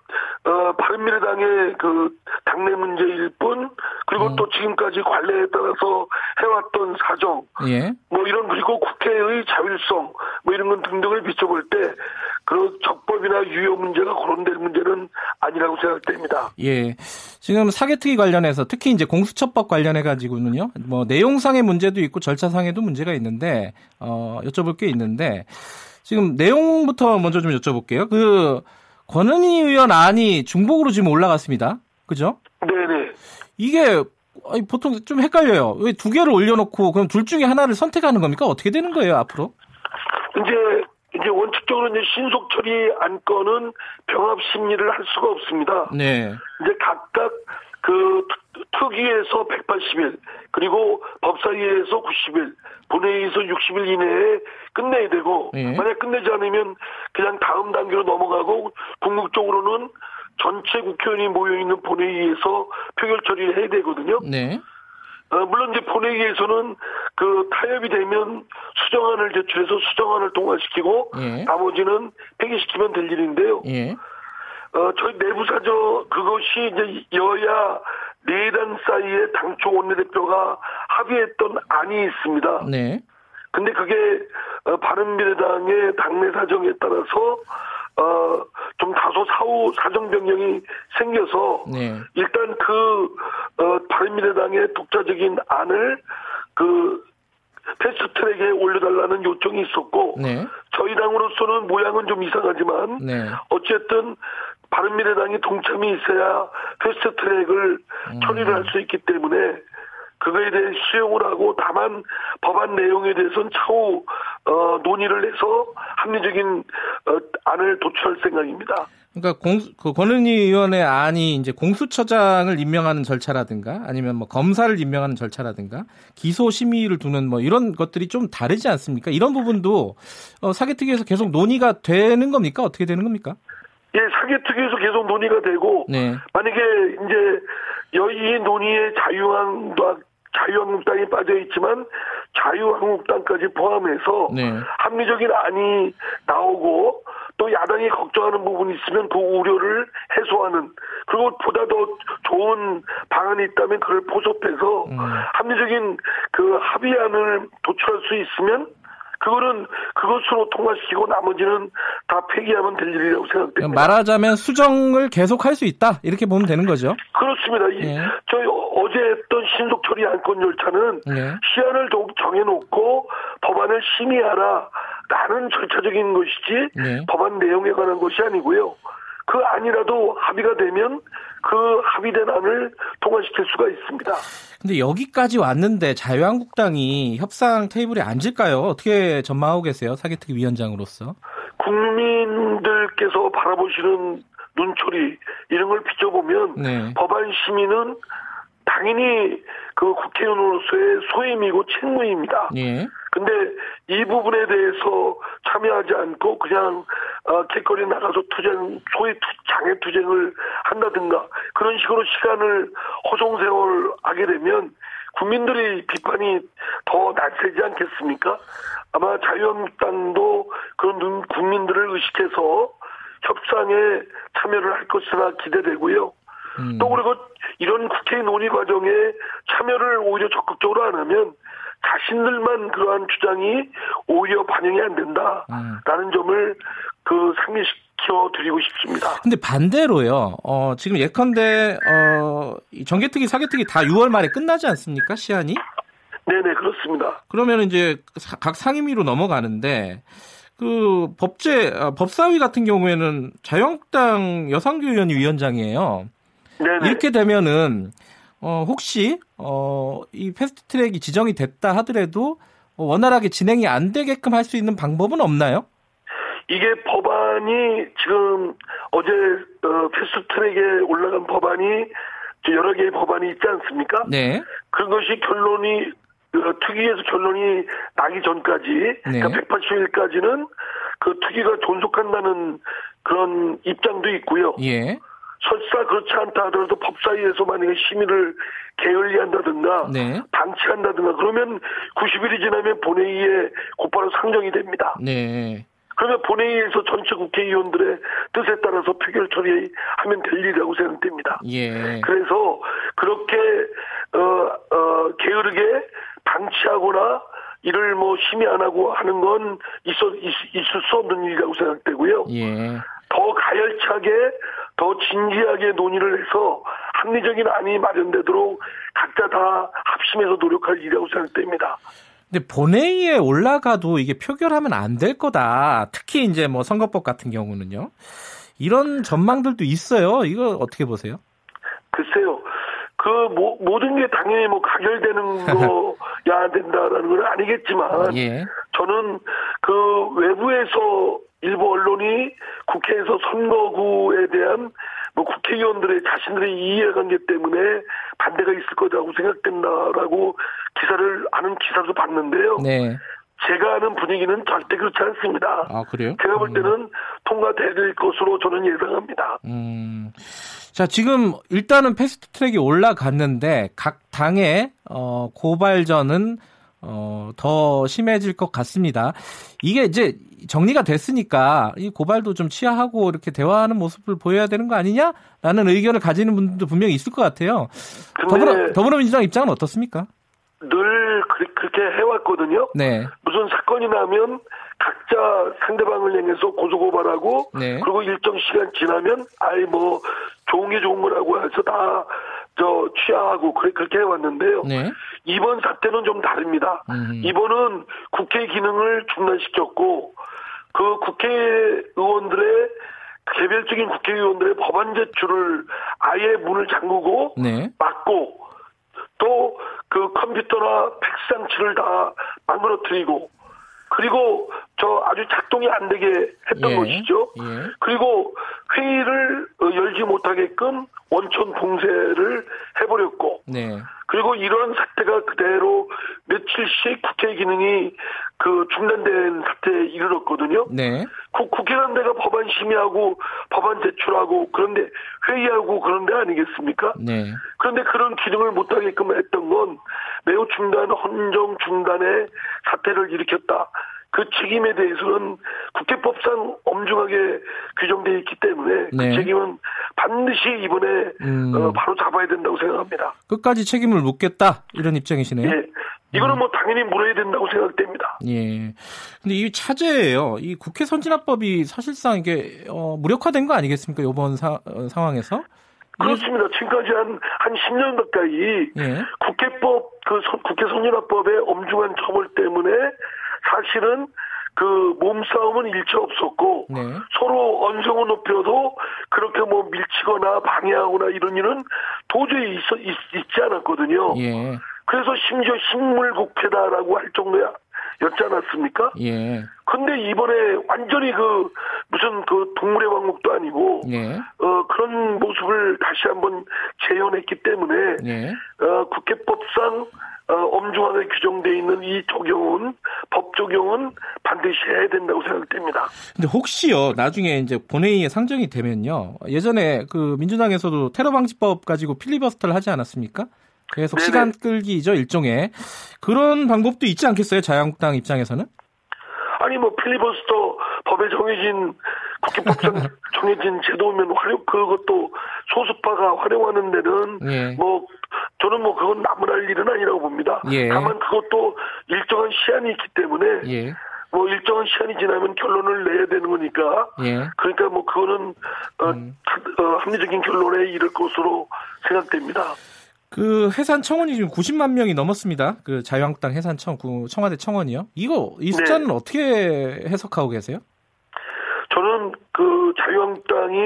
바른미래당의 그 당내 문제일 뿐 그리고 또 지금까지 관례에 따라서 해왔던 사정 뭐 이런 그리고 국회의 자율성 뭐 이런 건 등등을 비춰볼 때 그 적법이나 유효 문제가 거론될 문제는 아니라고 생각됩니다. 예, 지금 사개특위 관련해서 특히 이제 공수처법 관련해 가지고는요 뭐 내용상의 문제도 있고 절차상에도 문제가 있는데 여쭤볼 게 있는데. 지금 내용부터 먼저 좀 여쭤볼게요. 그 권은희 의원 안이 중복으로 지금 올라갔습니다. 그죠? 네네. 이게 보통 좀 헷갈려요. 왜 두 개를 올려놓고 그럼 둘 중에 하나를 선택하는 겁니까? 어떻게 되는 거예요 앞으로? 이제 원칙적으로 이제 신속 처리 안건은 병합 심리를 할 수가 없습니다. 네. 이제 각각 그 특위에서 180일 그리고 법사위에서 90일 본회의에서 60일 이내에 끝내야 되고 만약 끝내지 않으면 그냥 다음 단계로 넘어가고 궁극적으로는 전체 국회의원이 모여있는 본회의에서 표결 처리를 해야 되거든요. 네. 물론 이제 본회의에서는 그 타협이 되면 수정안을 제출해서 수정안을 통과시키고 나머지는 폐기시키면 될 일인데요. 저희 내부 사정 그것이 이제 여야 네 당 사이에 당초 원내대표가 합의했던 안이 있습니다. 네. 근데 그게 바른미래당의 당내 사정에 따라서 좀 다소 사후 사정 변경이 생겨서 일단 그 바른미래당의 독자적인 안을 그 패스트트랙에 올려달라는 요청이 있었고 저희 당으로서는 모양은 좀 이상하지만 어쨌든 바른미래당이 동참이 있어야 패스트트랙을 처리를 할 수 있기 때문에 그거에 대해 수용을 하고 다만 법안 내용에 대해서는 차후 논의를 해서 합리적인 안을 도출할 생각입니다. 그러니까 권은희 의원의 안이 이제 공수처장을 임명하는 절차라든가 아니면 뭐 검사를 임명하는 절차라든가 기소 심의를 두는 뭐 이런 것들이 좀 다르지 않습니까? 이런 부분도 사개특위에서 계속 논의가 되는 겁니까? 어떻게 되는 겁니까? 예, 사개특위에서 계속 논의가 되고 만약에 이제 이 논의에 자유한국당이 빠져있지만 자유한국당까지 포함해서 합리적인 안이 나오고 또 야당이 걱정하는 부분이 있으면 그 우려를 해소하는 그리고 보다 더 좋은 방안이 있다면 그걸 포섭해서 합리적인 그 합의안을 도출할 수 있으면 그것으로 통과시키고 나머지는 다 폐기하면 될 일이라고 생각됩니다. 말하자면 수정을 계속할 수 있다 이렇게 보면 되는 거죠. 그렇습니다. 저희 어제 했던 신속 처리 안건 절차는 시한을 정해놓고 법안을 심의하라라는 절차적인 것이지 법안 내용에 관한 것이 아니고요. 그 안이라도 합의가 되면 그 합의된 안을 통과시킬 수가 있습니다. 근데 여기까지 왔는데 자유한국당이 협상 테이블에 앉을까요? 어떻게 전망하고 계세요? 사개특위 위원장으로서. 국민들께서 바라보시는 눈초리 이런 걸 비춰보면 법안 심의는 당연히 그 국회의원으로서의 소임이고 책무입니다. 근데 이 부분에 대해서 참여하지 않고 그냥 길거리 나가서 투쟁, 소위 장애투쟁을 한다든가 그런 식으로 시간을 허송세월하게 되면 국민들의 비판이 더 낮세지 않겠습니까? 아마 자유한국당도 그런 국민들을 의식해서 협상에 참여를 할 것이라 기대되고요. 또 그리고 이런 국회 논의 과정에 참여를 오히려 적극적으로 안 하면 자신들만 그러한 주장이 오히려 반영이 안 된다라는 점을 그 상기시켜 드리고 싶습니다. 근데 반대로요. 지금 예컨대 정개특위, 사개특위 다 6월 말에 끝나지 않습니까? 시한이? 네네 그렇습니다. 그러면 이제 각 상임위로 넘어가는데 그 법사위 같은 경우에는 자유한국당 여상규 의원이 위원장이에요. 네네. 이렇게 되면은 혹시 이 패스트트랙이 지정이 됐다 하더라도 원활하게 진행이 안 되게끔 할 수 있는 방법은 없나요? 이게 법안이 지금 어제 패스트트랙에 올라간 법안이 여러 개의 법안이 있지 않습니까? 네. 그것이 결론이 특위에서 결론이 나기 전까지, 네. 그러니까 180일까지는 그 특위가 존속한다는 그런 입장도 있고요. 예. 설사 그렇지 않다 하더라도 법사위에서 만약에 심의를 게을리한다든가, 네. 방치한다든가 그러면 90일이 지나면 본회의에 곧바로 상정이 됩니다. 네. 그러면 본회의에서 전체 국회의원들의 뜻에 따라서 표결 처리하면 될 일이라고 생각됩니다. 예. 그래서 그렇게 게으르게 방치하거나 이를 심의 안 하고 하는 건 있을 수 없는 일이라고 생각되고요. 예. 더 가열차게 더 진지하게 논의를 해서 합리적인 안이 마련되도록 각자 다 합심해서 노력할 일이라고 생각됩니다. 근데 본회의에 올라가도 이게 표결하면 안 될 거다. 특히 이제 선거법 같은 경우는요. 이런 전망들도 있어요. 이거 어떻게 보세요? 글쎄요. 모든 게 당연히 가결되는 거야 된다라는 건 아니겠지만, 예. 저는 그 외부에서 일부 언론이 국회에서 선거구에 대한 국회의원들의 자신들의 이해관계 때문에 반대가 있을 거라고 생각된다라고 기사를 하는 기사도 봤는데요. 네. 제가 아는 분위기는 절대 그렇지 않습니다. 아, 그래요? 제가 볼 때는 통과될 것으로 저는 예상합니다. 자, 지금 일단은 패스트 트랙이 올라갔는데 각 당의 고발전은 더 심해질 것 같습니다. 이게 이제 정리가 됐으니까 이 고발도 좀 취하하고 이렇게 대화하는 모습을 보여야 되는 거 아니냐라는 의견을 가지는 분들도 분명히 있을 것 같아요. 더불어민주당 입장은 어떻습니까? 늘 그렇게 해왔거든요. 네. 무슨 사건이 나면 각자 상대방을 향해서 고소고발하고, 네. 그리고 일정 시간 지나면 좋은 게 좋은 거라고 해서 다 취하하고 그렇게 해왔는데요. 네. 이번 사태는 좀 다릅니다. 이번은 국회 기능을 중단시켰고 그 국회의원들의 개별적인 국회의원들의 법안 제출을 아예 문을 잠그고, 네. 막고 또 그 컴퓨터나 팩스 장치를 다 망가뜨리고 그리고 아주 작동이 안 되게 했던, 예. 것이죠. 예. 그리고 회의를 열지 못하게끔 원천 봉쇄를 해버렸고, 네. 그리고 이런 사태가 그대로 며칠씩 국회 기능이 중단된 사태에 이르렀거든요. 네. 국회란 데가 법안 심의하고 법안 제출하고 그런데 회의하고 그런 데 아니겠습니까? 네. 그런데 그런 기능을 못하게끔 했던 건 매우 중단, 헌정 중단의 사태를 일으켰다. 그 책임에 대해서는 국회법상 엄중하게 규정되어 있기 때문에, 네. 그 책임은 반드시 이번에 바로 잡아야 된다고 생각합니다. 끝까지 책임을 묻겠다 이런 입장이시네요. 예. 이거는 당연히 물어야 된다고 생각됩니다. 예. 근데 이 차제예요. 이 국회 선진화법이 사실상 이게 무력화된 거 아니겠습니까? 이번 상황에서? 그렇습니다. 지금까지 한 10년 가까이, 예. 국회 선진화법의 엄중한 처벌 때문에 사실은 몸싸움은 일체 없었고, 네. 서로 언성을 높여도 그렇게 밀치거나 방해하거나 이런 일은 도저히 있지 않았거든요. 예. 그래서 심지어 식물국회다라고 할 정도였지 않았습니까? 예. 근데 이번에 완전히 무슨 동물의 왕국도 아니고, 예. 그런 모습을 다시 한번 재현했기 때문에, 예. 국회법상 엄중하게 규정되어 있는 이 적용은 법 적용은 반드시 해야 된다고 생각됩니다. 근데 혹시요, 나중에 이제 본회의에 상정이 되면요, 예전에 그 민주당에서도 테러 방지법 가지고 필리버스터를 하지 않았습니까? 계속 네네. 시간 끌기죠, 일종의. 그런 방법도 있지 않겠어요, 자유한국당 입장에서는? 아니 뭐 필리버스터 법에 정해진 국회법상 정해진 제도면 그것도 소수파가 활용하는 데는 예. 뭐 저는 뭐 그건 나무랄 일은 아니라고 봅니다. 예. 다만 그것도 일정한 시한이 있기 때문에 예. 뭐 일정한 시한이 지나면 결론을 내야 되는 거니까 예. 그러니까 뭐 그거는 합리적인 결론에 이를 것으로 생각됩니다. 그 해산 청원이 지금 90만 명이 넘었습니다. 그 자유한국당 해산 청와대 청원이요. 이 숫자는 네. 어떻게 해석하고 계세요? 저는 그 자유한국당이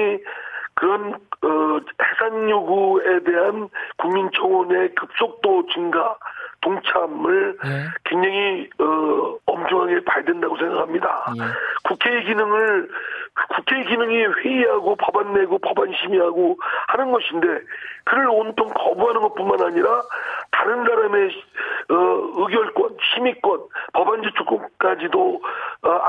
그런 해산 요구에 대한 국민 청원의 급속도 증가, 동참을 네. 굉장히 엄중하게 봐야 된다고 생각합니다. 네. 국회의 기능이 회의하고 법안 내고 법안 심의하고 하는 것인데 그를 온통 거부하는 것뿐만 아니라 다른 사람의 의결권, 심의권, 법안 제출권까지도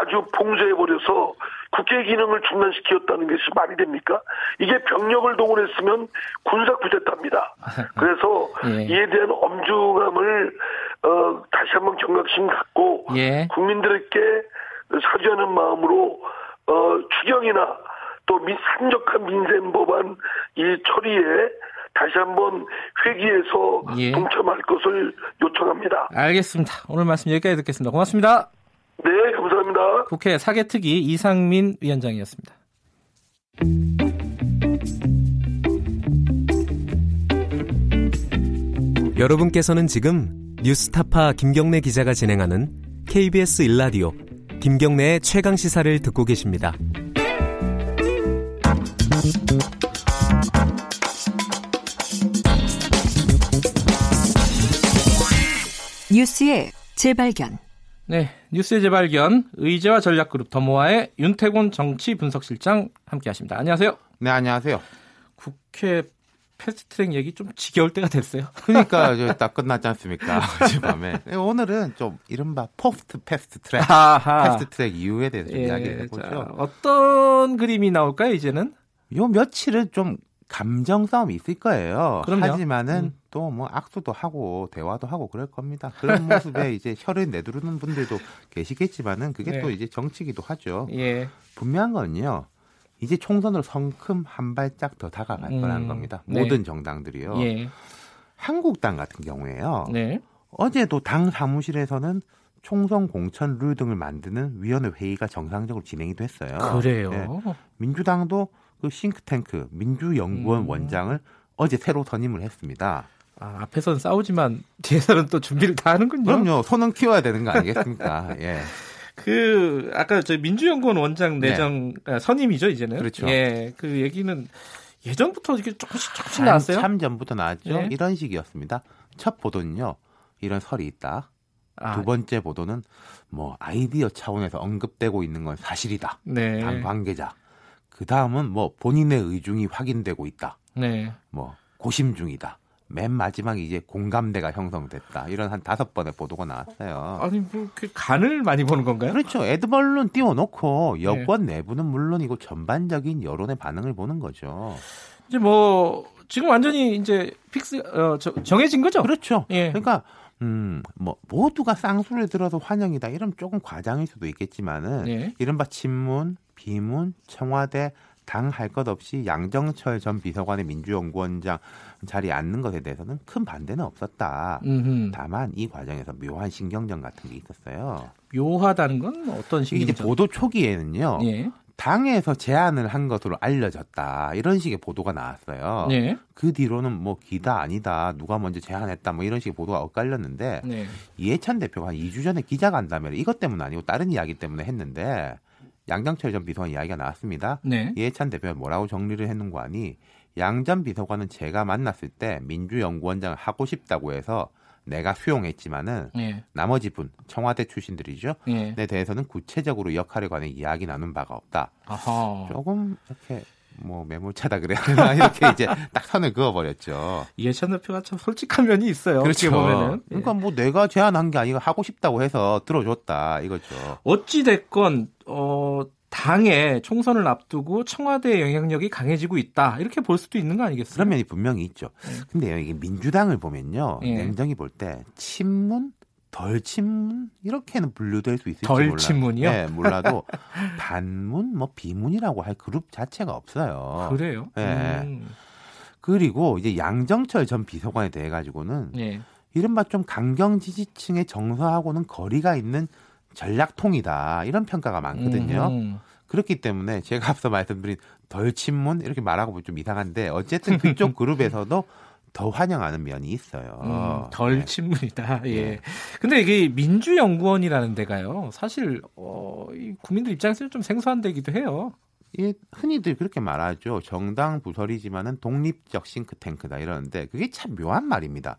아주 봉쇄해버려서 국회의 기능을 중단시켰다는 것이 말이 됩니까? 이게 병력을 동원했으면 군사 쿠데타입니다. 그래서 예. 이에 대한 엄중함을 다시 한번 경각심 갖고 예. 국민들께 사죄하는 마음으로 추경이나 또 산적한 민생 법안 이 처리에 다시 한번 회기해서 예. 동참할 것을 요청합니다. 알겠습니다. 오늘 말씀 여기까지 듣겠습니다. 고맙습니다. 네, 감사합니다. 국회 사개특위 이상민 위원장이었습니다. 여러분께서는 지금 뉴스타파 김경래 기자가 진행하는 KBS 1라디오 김경래의 최강시사를 듣고 계십니다. 뉴스의 재발견. 네, 뉴스의 재발견, 의제와 전략그룹 더모아의 윤태곤 정치분석실장 함께하십니다. 안녕하세요. 네, 안녕하세요. 국회 패스트트랙 얘기 좀 지겨울 때가 됐어요. 그러니까 딱 끝났지 않습니까? 어젯밤에. 오늘은 좀 이른바 포스트 패스트트랙, 패스트트랙 이후에 대해서 좀 이야기해 보죠. 어떤 그림이 나올까요? 이제는 요 며칠은 좀 감정 싸움이 있을 거예요. 그럼요. 하지만은 또 뭐 악수도 하고 대화도 하고 그럴 겁니다. 그런 모습에 이제 혀를 내두르는 분들도 계시겠지만은 그게 네. 또 이제 정치기도 하죠. 예. 분명한 건요. 이제 총선으로 성큼 한 발짝 더 다가갈 거라는 겁니다. 모든 네. 정당들이요. 예. 한국당 같은 경우에요. 네. 어제도 당 사무실에서는 총선 공천 룰 등을 만드는 위원회 회의가 정상적으로 진행이 됐어요. 그래요. 네. 민주당도 그 싱크탱크 민주연구원 원장을 어제 새로 선임을 했습니다. 아, 앞에서는 싸우지만 뒤에서는 또 준비를 다 하는군요. 그럼요. 손은 키워야 되는 거 아니겠습니까? 예. 그 아까 저 민주연구원 원장 내정 네. 선임이죠 이제는. 그렇죠. 예, 그 얘기는 예전부터 이렇게 조금씩 나왔어요. 참 전부터 나왔죠. 예. 이런 식이었습니다. 첫 보도는요, 이런 설이 있다. 두 번째 보도는 뭐 아이디어 차원에서 언급되고 있는 건 사실이다. 네. 당 관계자. 그 다음은 뭐 본인의 의중이 확인되고 있다. 네. 뭐 고심 중이다. 맨 마지막에 이제 공감대가 형성됐다. 이런 한 5번의 보도가 나왔어요. 아니, 뭐, 간을 많이 보는 건가요? 그렇죠. 애드벌룬 띄워놓고 여권 네. 내부는 물론이고 전반적인 여론의 반응을 보는 거죠. 이제 뭐, 지금 완전히 이제 정해진 거죠? 그렇죠. 예. 그러니까, 뭐, 모두가 쌍수를 들어서 환영이다. 이러면 조금 과장일 수도 있겠지만은, 예. 이른바 친문, 비문, 청와대, 당 할 것 없이 양정철 전 비서관의 민주연구원장 자리에 앉는 것에 대해서는 큰 반대는 없었다. 다만 이 과정에서 묘한 신경전 같은 게 있었어요. 묘하다는 건 어떤 신경전? 이제 보도 초기에는요. 예. 당에서 제안을 한 것으로 알려졌다. 이런 식의 보도가 나왔어요. 예. 그 뒤로는 뭐 기다 아니다. 누가 먼저 제안했다. 뭐 이런 식의 보도가 엇갈렸는데 예. 이해찬 대표가 한 2주 전에 기자간담회를 이것 때문 아니고 다른 이야기 때문에 했는데 양정철 전 비서관 이야기가 나왔습니다. 네. 이해찬 대표가 뭐라고 정리를 했는고 하니 양 전 비서관은 제가 만났을 때 민주연구원장을 하고 싶다고 해서 내가 수용했지만은 네. 나머지 분 청와대 출신들이죠. 네. 대해서는 구체적으로 역할에 관해 이야기 나눈 바가 없다. 아하. 조금 이렇게 뭐 매몰차다 그래야 되나 이렇게 이제 딱 선을 그어버렸죠. 이해찬 대표가 참 솔직한 면이 있어요. 그렇죠. 보면은. 그러니까 뭐 내가 제안한 게 아니고 하고 싶다고 해서 들어줬다 이거죠. 어찌 됐건 당의 총선을 앞두고 청와대의 영향력이 강해지고 있다 이렇게 볼 수도 있는 거 아니겠어요? 그런 면이 분명히 있죠. 근데 여기 민주당을 보면요, 예. 냉정히 볼 때 친문, 덜 친문 이렇게는 분류될 수 있을지 몰라요. 덜 친문이요? 네, 몰라도 반문, 뭐 비문이라고 할 그룹 자체가 없어요. 그래요? 네. 그리고 이제 양정철 전 비서관에 대해 가지고는 예. 이른바 좀 강경 지지층의 정서하고는 거리가 있는. 전략통이다 이런 평가가 많거든요. 그렇기 때문에 제가 앞서 말씀드린 덜 친문 이렇게 말하고 좀 이상한데 어쨌든 그쪽 그룹에서도 더 환영하는 면이 있어요. 덜 친문이다. 예. 예. 근데 이게 민주연구원이라는 데가요. 사실 국민들 입장에서는 좀 생소한 데이기도 해요. 예, 흔히들 그렇게 말하죠. 정당 부설이지만은 독립적 싱크탱크다 이러는데 그게 참 묘한 말입니다.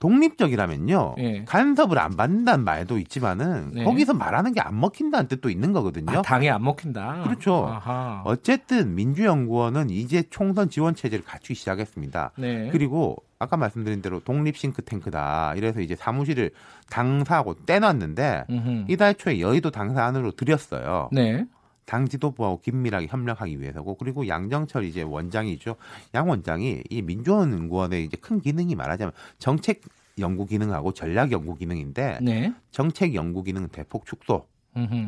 독립적이라면요 예. 간섭을 안 받는다는 말도 있지만은 예. 거기서 말하는 게 안 먹힌다는 뜻도 있는 거거든요. 아, 당에 안 먹힌다. 그렇죠. 아하. 어쨌든 민주연구원은 이제 총선 지원 체제를 갖추기 시작했습니다. 네. 그리고 아까 말씀드린 대로 독립 싱크탱크다. 이래서 이제 사무실을 당사하고 떼놨는데 이달 초에 여의도 당사 안으로 들였어요. 네. 당 지도부하고 긴밀하게 협력하기 위해서고 그리고 양정철 이제 원장이죠. 양 원장이 이 민주연구원의 이제 큰 기능이 말하자면 정책 연구 기능하고 전략 연구 기능인데 네. 정책 연구 기능 대폭 축소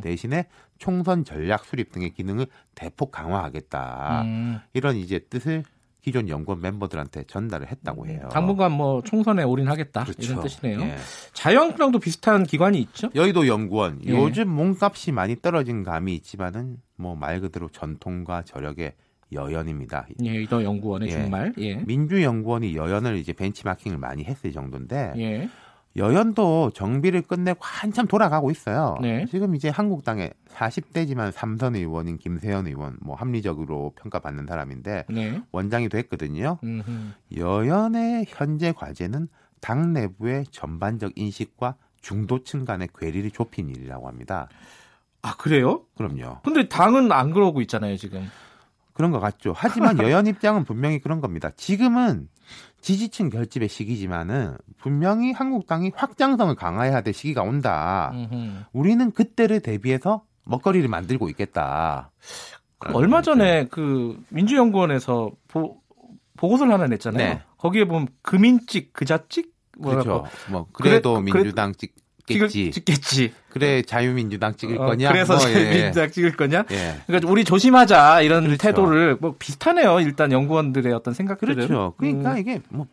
대신에 총선 전략 수립 등의 기능을 대폭 강화하겠다. 이런 이제 뜻을 기존 연구원 멤버들한테 전달을 했다고 해요. 당분간 뭐 총선에 올인하겠다 그렇죠. 이런 뜻이네요. 예. 자유한국당도 비슷한 기관이 있죠. 여의도 연구원. 예. 요즘 몸값이 많이 떨어진 감이 있지만은 뭐 말 그대로 전통과 저력의 여연입니다. 여의도 연구원의 정말. 예. 예. 민주 연구원이 여연을 이제 벤치마킹을 많이 했을 정도인데 예. 여연도 정비를 끝내고 한참 돌아가고 있어요. 네. 지금 이제 한국당의 40대지만 3선 의원인 김세현 의원, 뭐 합리적으로 평가받는 사람인데 네. 원장이도 했거든요. 여연의 현재 과제는 당 내부의 전반적 인식과 중도층 간의 괴리를 좁힌 일이라고 합니다. 아, 그래요? 그럼요. 근데 당은 안 그러고 있잖아요, 지금. 그런 것 같죠. 하지만 여연 입장은 분명히 그런 겁니다. 지금은 지지층 결집의 시기지만은 분명히 한국당이 확장성을 강화해야 될 시기가 온다. 우리는 그때를 대비해서 먹거리를 만들고 있겠다. 얼마 전에 그 민주연구원에서 보고서를 하나 냈잖아요. 네. 거기에 보면 금인찍, 그자찍? 그렇죠. 뭐 그래도 민주당찍. 찍겠지. 그래 자유민주당 찍을 거냐. 그래서 자유민주당 찍을 거냐. 예. 그러니까 우리 조심하자 이런 그렇죠. 태도를 뭐 비슷하네요. 일단 연구원들의 어떤 생각들은. 그렇죠. 그러니까 이게 뭐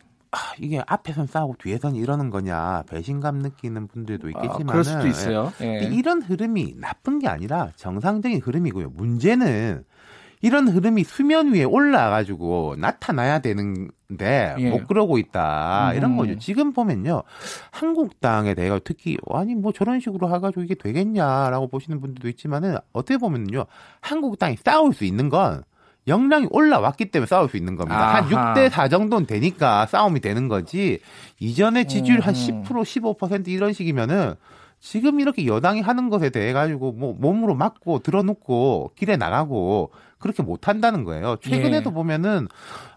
이게 앞에선 싸우고 뒤에선 이러는 거냐 배신감 느끼는 분들도 있겠지만 그럴 수도 있어요. 예. 근데 이런 흐름이 나쁜 게 아니라 정상적인 흐름이고요. 문제는 이런 흐름이 수면 위에 올라가지고 나타나야 되는데 예. 못 그러고 있다. 이런 거죠. 지금 보면요. 한국당에 대해 특히 아니 뭐 저런 식으로 해가지고 이게 되겠냐라고 보시는 분들도 있지만은 어떻게 보면요. 한국당이 싸울 수 있는 건 역량이 올라왔기 때문에 싸울 수 있는 겁니다. 아하. 한 6대4 정도는 되니까 싸움이 되는 거지. 이전에 지지율 한 10%, 15% 이런 식이면은 지금 이렇게 여당이 하는 것에 대해 가지고 뭐 몸으로 맞고 들어눕고 길에 나가고 그렇게 못 한다는 거예요. 최근에도 예. 보면은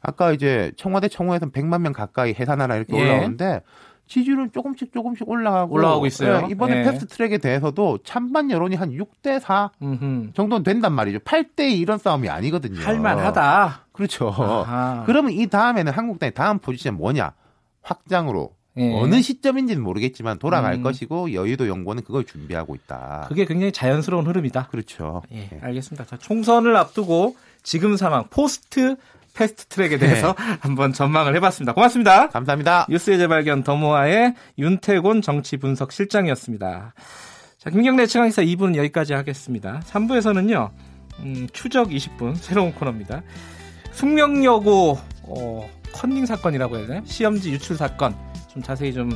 아까 이제 청와대 청와에서 100만 명 가까이 해산하라 이렇게 예. 올라오는데 지지율은 조금씩 올라가고 있어요. 예, 이번에 예. 패스트트랙에 대해서도 찬반 여론이 한 6대4 정도는 된단 말이죠. 8대2 이런 싸움이 아니거든요. 할만하다. 그렇죠. 아하. 그러면 이 다음에는 한국당의 다음 포지션이 뭐냐? 확장으로. 예. 어느 시점인지는 모르겠지만 돌아갈 것이고 여의도 연구원은 그걸 준비하고 있다. 그게 굉장히 자연스러운 흐름이다. 그렇죠. 예, 알겠습니다. 자, 총선을 앞두고 지금 상황 포스트 패스트 트랙에 대해서 네. 한번 전망을 해봤습니다. 고맙습니다. 감사합니다. 뉴스의 재발견 더모아의 윤태곤 정치분석실장이었습니다. 자, 김경래 최강시사 2부는 여기까지 하겠습니다. 3부에서는요. 추적 20분 새로운 코너입니다. 숙명여고 컨닝 사건이라고 해야 되나요? 시험지 유출 사건. 좀 자세히 좀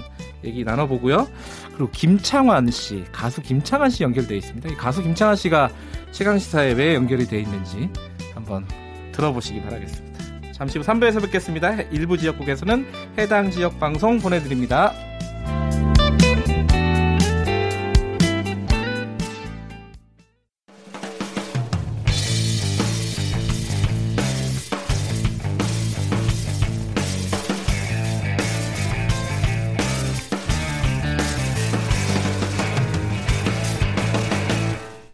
얘기 나눠보고요. 그리고 김창환 씨, 가수 김창환 씨 연결되어 있습니다. 이 가수 김창환 씨가 최강시사에 왜 연결이 되어 있는지 한번 들어보시기 바라겠습니다. 잠시 후 3부에서 뵙겠습니다. 일부 지역국에서는 해당 지역 방송 보내드립니다.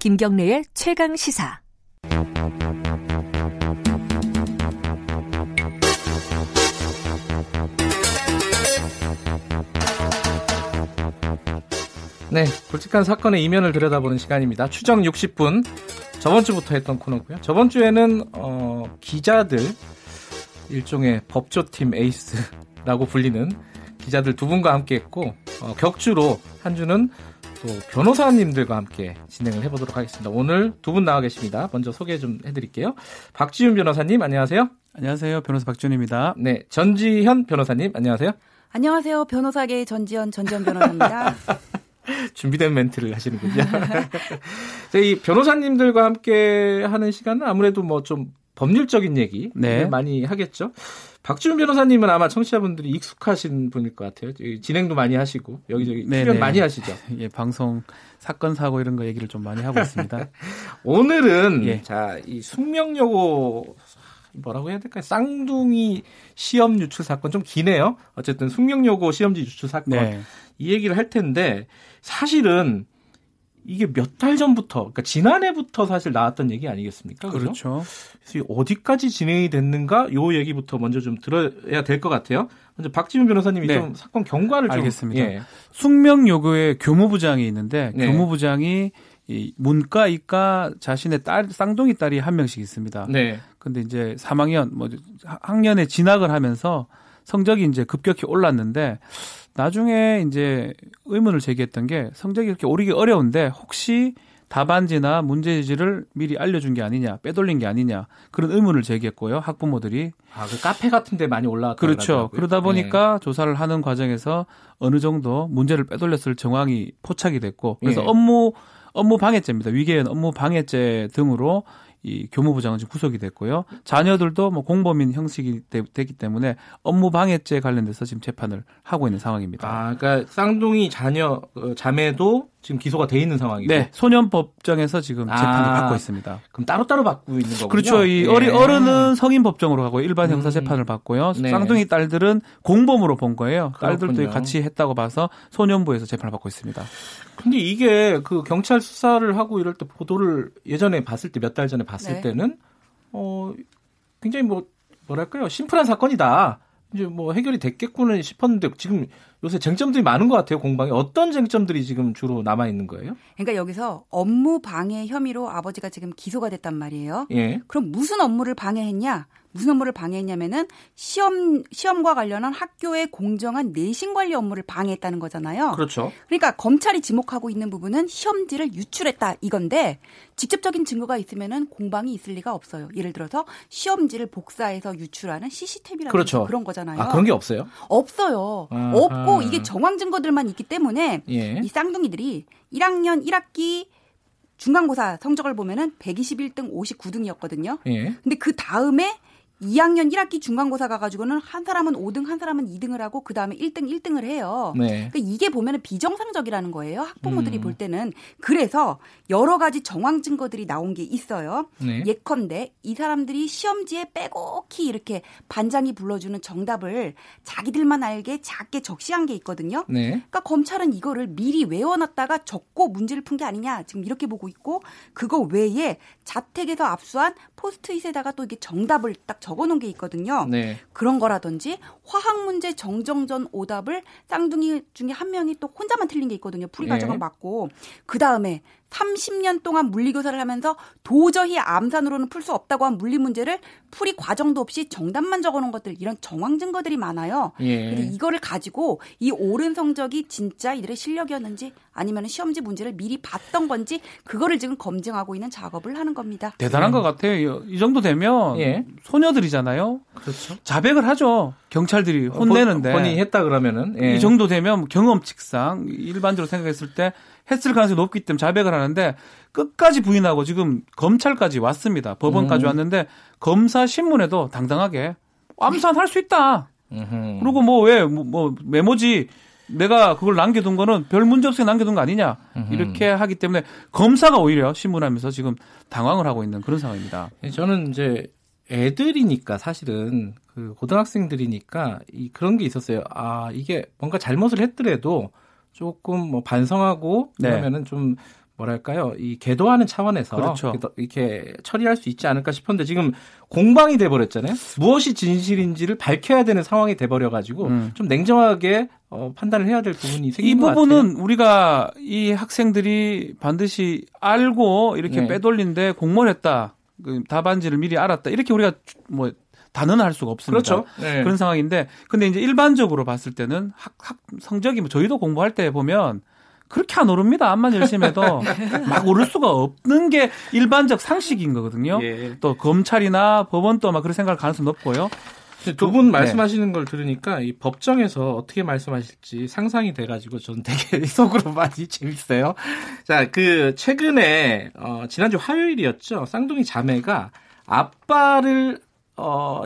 김경래의 최강시사. 네, 굵직한 사건의 이면을 들여다보는 시간입니다. 추정 60분, 저번 주부터 했던 코너고요. 저번 주에는 기자들, 일종의 법조팀 에이스라고 불리는 기자들 두 분과 함께 했고, 격주로 한 주는 또 변호사님들과 함께 진행을 해보도록 하겠습니다. 오늘 두 분 나와 계십니다. 먼저 소개 좀 해드릴게요. 박지훈 변호사님, 안녕하세요. 안녕하세요. 변호사 박지훈입니다. 네, 전지현 변호사님, 안녕하세요. 안녕하세요. 변호사계의 전지현 변호사입니다. 준비된 멘트를 하시는군요. 이 변호사님들과 함께 하는 시간은 아무래도 뭐 좀 법률적인 얘기 많이 하겠죠. 박지훈 변호사님은 아마 청취자분들이 익숙하신 분일 것 같아요. 진행도 많이 하시고 여기저기 출연 많이 하시죠. 예, 방송 사건 사고 이런 거 얘기를 좀 많이 하고 있습니다. 오늘은 자, 이 숙명여고 뭐라고 해야 될까요? 쌍둥이 시험 유출 사건 좀 기네요. 어쨌든 숙명여고 시험지 유출 사건 이 얘기를 할 텐데 사실은 이게 몇 달 전부터, 그러니까 지난해부터 사실 나왔던 얘기 아니겠습니까? 그렇죠. 그래서 어디까지 진행이 됐는가 요 얘기부터 먼저 좀 들어야 될 것 같아요. 먼저 박지훈 변호사님이 좀 사건 경과를 좀. 알겠습니다. 예. 숙명여고의 교무부장이 있는데 교무부장이 이 문과, 이과 자신의 딸, 쌍둥이 딸이 한 명씩 있습니다. 네. 근데 이제 3학년, 학년에 진학을 하면서 성적이 이제 급격히 올랐는데 나중에 이제 의문을 제기했던 게 성적이 그렇게 오르기 어려운데 혹시 답안지나 문제지를 미리 알려준 게 아니냐, 빼돌린 게 아니냐 그런 의문을 제기했고요. 학부모들이. 아, 그 카페 같은 데 많이 올라왔다. 그렇죠. 그러다 보니까 조사를 하는 과정에서 어느 정도 문제를 빼돌렸을 정황이 포착이 됐고 그래서 업무 방해죄입니다. 위계연 업무 방해죄 등으로 이 교무부장은 지금 구속이 됐고요. 자녀들도 뭐 공범인 형식이 됐기 때문에 업무 방해죄 관련돼서 지금 재판을 하고 있는 상황입니다. 아, 그러니까 쌍둥이 자녀 자매도 지금 기소가 돼 있는 상황이고. 네, 소년법정에서 지금 재판을 받고 있습니다. 그럼 따로따로 받고 있는 거군요. 그렇죠. 이 어른은 성인 법정으로 가고 일반 형사 재판을 받고요. 쌍둥이 딸들은 공범으로 본 거예요. 딸들도 그렇군요. 같이 했다고 봐서 소년부에서 재판을 받고 있습니다. 근데 이게 그 경찰 수사를 하고 이럴 때 보도를 예전에 봤을 때 몇 달 전에 봤을 때는 굉장히 뭐랄까요 심플한 사건이다. 이제 뭐 해결이 됐겠구나 싶었는데 지금 요새 쟁점들이 많은 것 같아요. 공방에 어떤 쟁점들이 지금 주로 남아 있는 거예요? 그러니까 여기서 업무 방해 혐의로 아버지가 지금 기소가 됐단 말이에요. 예. 그럼 무슨 업무를 방해했냐? 무슨 업무를 방해했냐면은 시험과 관련한 학교의 공정한 내신 관리 업무를 방해했다는 거잖아요. 그렇죠. 그러니까 검찰이 지목하고 있는 부분은 시험지를 유출했다 이건데 직접적인 증거가 있으면은 공방이 있을 리가 없어요. 예를 들어서 시험지를 복사해서 유출하는 CCTV라는 그런 거잖아요. 아, 그런 게 없어요? 없어요. 아하. 없고 이게 정황 증거들만 있기 때문에 이 쌍둥이들이 1학년 1학기 중간고사 성적을 보면은 121등 59등이었거든요. 근데 그 다음에 2학년 1학기 중간고사 가가지고는 한 사람은 5등, 한 사람은 2등을 하고 그 다음에 1등, 1등을 해요. 그러니까 이게 보면 비정상적이라는 거예요. 학부모들이 볼 때는. 그래서 여러 가지 정황 증거들이 나온 게 있어요. 예컨대 이 사람들이 시험지에 빼곡히 이렇게 반장이 불러주는 정답을 자기들만 알게 작게 적시한 게 있거든요. 그러니까 검찰은 이거를 미리 외워놨다가 적고 문제를 푼 게 아니냐 지금 이렇게 보고 있고 그거 외에 자택에서 압수한 포스트잇에다가 또 이게 정답을 딱 적어놓은 게 있거든요. 그런 거라든지 화학 문제 정정전 오답을 쌍둥이 중에 한 명이 또 혼자만 틀린 게 있거든요. 풀이 과정은 맞고. 그다음에 30년 동안 물리교사를 하면서 도저히 암산으로는 풀 수 없다고 한 물리 문제를 풀이 과정도 없이 정답만 적어놓은 것들 이런 정황 증거들이 많아요. 근데 이거를 가지고 이 옳은 성적이 진짜 이들의 실력이었는지 아니면 시험지 문제를 미리 봤던 건지 그거를 지금 검증하고 있는 작업을 하는 겁니다. 대단한 것 같아요. 이 정도 되면 소녀들이잖아요. 그렇죠. 자백을 하죠. 경찰들이 혼내는데. 본인이 했다 그러면은. 이 정도 되면 경험칙상 일반적으로 생각했을 때 했을 가능성이 높기 때문에 자백을 하는데 끝까지 부인하고 지금 검찰까지 왔습니다. 법원까지 왔는데 검사 신문에도 당당하게 암산할 수 있다. 그리고 메모지 내가 그걸 남겨둔 거는 별 문제 없이 남겨둔 거 아니냐 이렇게 하기 때문에 검사가 오히려 신문하면서 지금 당황을 하고 있는 그런 상황입니다. 저는 이제 애들이니까 사실은 그 고등학생들이니까 그런 게 있었어요. 아, 이게 뭔가 잘못을 했더라도 조금 반성하고 그러면은 좀 뭐랄까요? 이 계도하는 차원에서 그렇죠. 이렇게 처리할 수 있지 않을까 싶었는데 지금 공방이 돼버렸잖아요. 무엇이 진실인지를 밝혀야 되는 상황이 돼버려가지고 좀 냉정하게 판단을 해야 될 부분이 생긴 것 같아요. 이 부분은 우리가 이 학생들이 반드시 알고 이렇게 네. 빼돌린데 공모했다, 답안지를 미리 알았다 이렇게 우리가 뭐 단언할 수가 없습니다. 그렇죠. 네. 그런 상황인데 근데 이제 일반적으로 봤을 때는 학 성적이 뭐 저희도 공부할 때 보면. 그렇게 안 오릅니다. 암만 열심히 해도 막 오를 수가 없는 게 일반적 상식인 거거든요. 예. 또 검찰이나 법원도 막 그런 생각을 가능성이 높고요. 두 분 말씀하시는 네. 걸 들으니까 이 법정에서 어떻게 말씀하실지 상상이 돼가지고 저는 되게 속으로 많이 재밌어요. 자, 그 최근에 지난주 화요일이었죠. 쌍둥이 자매가 아빠를